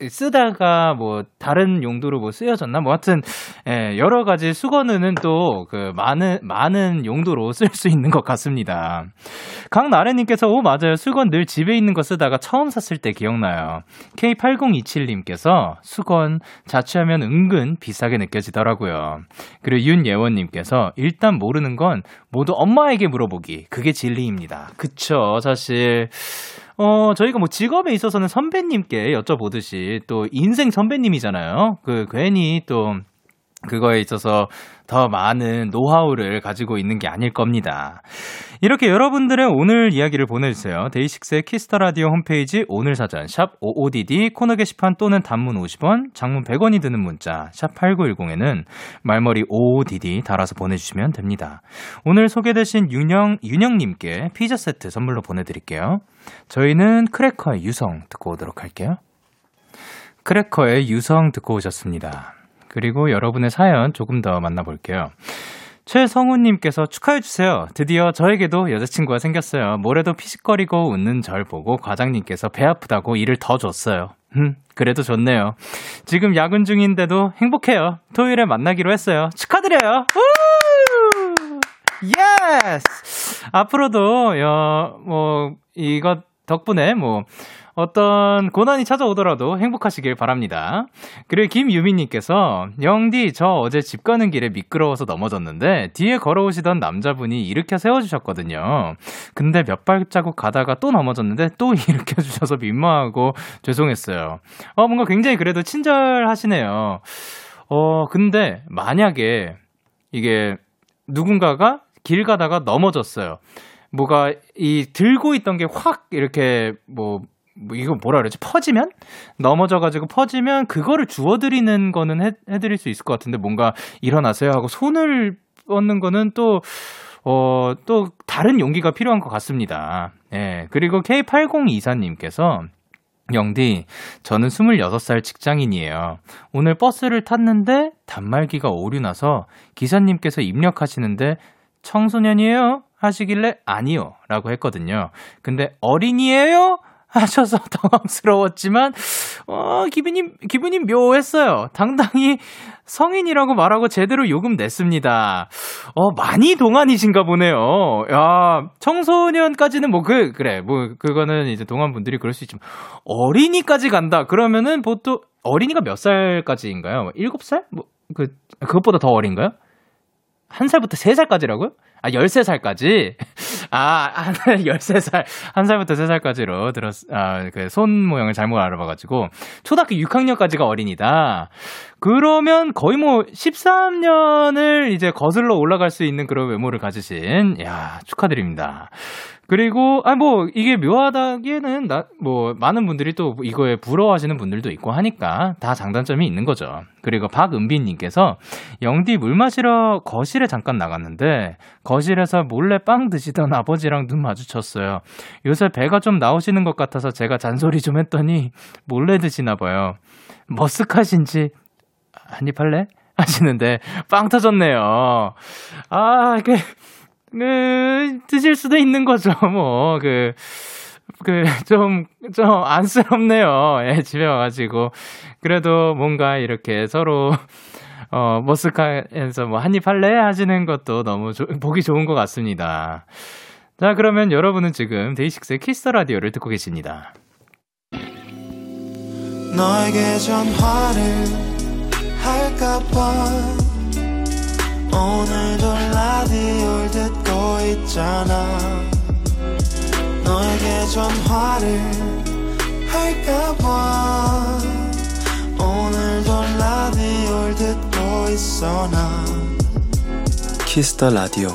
쓰다가 뭐 다른 용도로 뭐 쓰여졌나 뭐 하여튼 예, 여러 가지 수건은 또 그 많은 많은 용도로 쓸 수 있는 것 같습니다. 강나래님께서 오 맞아요 수건 늘 집에 있는 거 쓰다가 처음 샀을 때 기억나요. 케이 팔공이칠님께서 수건 자취하면 은근 비싸게 느껴지더라고요. 그리고 윤예원님께서 일단 모르는 건 모두 엄마에게 물어보기 그게 진리입니다. 그쵸 사실. 어, 저희가 뭐 직업에 있어서는 선배님께 여쭤보듯이 또 인생 선배님이잖아요. 그 괜히 또 그거에 있어서 더 많은 노하우를 가지고 있는 게 아닐 겁니다. 이렇게 여러분들의 오늘 이야기를 보내주세요. 데이식스의 키스터라디오 홈페이지 오늘 사전 샵 오오디디 코너 게시판 또는 단문 오십 원, 장문 백 원이 드는 문자 샵 팔구일공에는 말머리 오오디디 달아서 보내주시면 됩니다. 오늘 소개되신 윤영, 윤영님께 피자 세트 선물로 보내드릴게요. 저희는 크래커의 유성 듣고 오도록 할게요. 크래커의 유성 듣고 오셨습니다. 그리고 여러분의 사연 조금 더 만나볼게요. 최성훈님께서 축하해주세요. 드디어 저에게도 여자친구가 생겼어요. 뭐래도 피식거리고 웃는 절 보고 과장님께서 배 아프다고 일을 더 줬어요. 음, 그래도 좋네요. 지금 야근 중인데도 행복해요. 토요일에 만나기로 했어요. 축하드려요. 예스! 앞으로도 여, 뭐 이것 덕분에 뭐 어떤 고난이 찾아오더라도 행복하시길 바랍니다. 그리고 김유민님께서 영디 저 어제 집 가는 길에 미끄러워서 넘어졌는데 뒤에 걸어오시던 남자분이 일으켜 세워주셨거든요. 근데 몇 발자국 가다가 또 넘어졌는데 또 일으켜주셔서 민망하고 죄송했어요. 어 뭔가 굉장히 그래도 친절하시네요. 어 근데 만약에 이게 누군가가 길 가다가 넘어졌어요. 뭐가 이 들고 있던 게 확 이렇게 뭐 이거 뭐라 그러지? 퍼지면? 넘어져가지고 퍼지면 그거를 주워드리는 거는 해, 해드릴 수 있을 것 같은데 뭔가 일어나세요 하고 손을 뻗는 거는 또, 어, 또 다른 용기가 필요한 것 같습니다. 예. 그리고 케이 팔공이사님께서 영디, 저는 스물여섯 살 직장인이에요. 오늘 버스를 탔는데 단말기가 오류나서 기사님께서 입력하시는데 청소년이에요? 하시길래 아니요. 라고 했거든요. 근데 어린이에요? 하셔서 당황스러웠지만 어, 기분이 기분이 묘했어요. 당당히 성인이라고 말하고 제대로 요금 냈습니다. 어, 많이 동안이신가 보네요. 야, 청소년까지는 뭐 그 그래. 뭐 그거는 이제 동안 분들이 그럴 수 있지만 어린이까지 간다. 그러면은 보통 어린이가 몇 살까지인가요? 일곱 살? 뭐 그 그것보다 더 어린가요? 한 살부터 세 살까지라고요? 아, 열세 살까지? 아, 한, 열세 살. 한 살부터 세 살까지로 들었, 아, 그, 손 모양을 잘못 알아봐가지고. 초등학교 육 학년까지가 어린이다. 그러면 거의 뭐, 십삼 년을 이제 거슬러 올라갈 수 있는 그런 외모를 가지신, 야 축하드립니다. 그리고, 아, 뭐, 이게 묘하다기에는, 나, 뭐, 많은 분들이 또 이거에 부러워하시는 분들도 있고 하니까 다 장단점이 있는 거죠. 그리고 박은빈님께서, 영디 물 마시러 거실에 잠깐 나갔는데, 거실에서 몰래 빵 드시던 아버지랑 눈 마주쳤어요. 요새 배가 좀 나오시는 것 같아서 제가 잔소리 좀 했더니, 몰래 드시나 봐요. 머쓱하신지, 한입 할래? 하시는데, 빵 터졌네요. 아, 이렇게. 그, 드실 수도 있는 거죠, 뭐. 그, 그, 좀, 좀 안쓰럽네요. 예, 집에 와가지고. 그래도 뭔가 이렇게 서로, 어, 머쓱하면서 뭐, 한입 할래? 하시는 것도 너무 조, 보기 좋은 것 같습니다. 자, 그러면 여러분은 지금 데이식스의 키스 라디오를 듣고 계십니다. 너에게 전화를 할까봐 오늘도 라디오를 듣고 있잖아. 너에게 전화를 할까봐 오늘도 라디오를 듣고 있어 나. 키스 더 라디오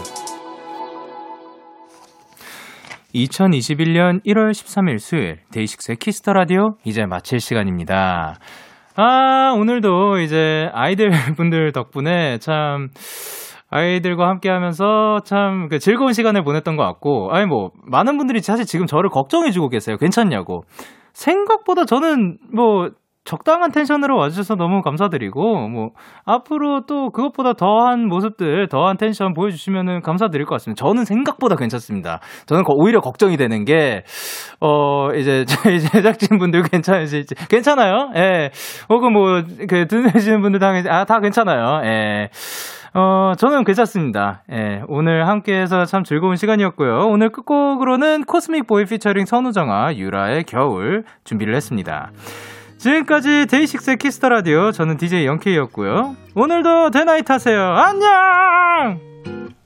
이천이십일 년 일월 십삼일 수요일 데이식스의 키스 더 라디오 이제 마칠 시간입니다. 아, 오늘도 이제 아이들 분들 덕분에 참, 아이들과 함께 하면서 참 그 즐거운 시간을 보냈던 것 같고, 아니 뭐, 많은 분들이 사실 지금 저를 걱정해주고 계세요. 괜찮냐고. 생각보다 저는 뭐, 적당한 텐션으로 와주셔서 너무 감사드리고, 뭐, 앞으로 또 그것보다 더한 모습들, 더한 텐션 보여주시면 감사드릴 것 같습니다. 저는 생각보다 괜찮습니다. 저는 오히려 걱정이 되는 게, 어, 이제, 저희 제작진분들 괜찮으실지, 괜찮아요? 예. 혹은 뭐, 그, 들으시는 분들 당연히, 아, 다 괜찮아요. 예. 어, 저는 괜찮습니다. 예, 오늘 함께해서 참 즐거운 시간이었고요. 오늘 끝곡으로는 코스믹 보이 피처링 선우정아, 유라의 겨울 준비를 했습니다. 지금까지 데이식스의 키스 더 라디오, 저는 디제이 영케이였고요. 오늘도 대나잇 하세요. 안녕!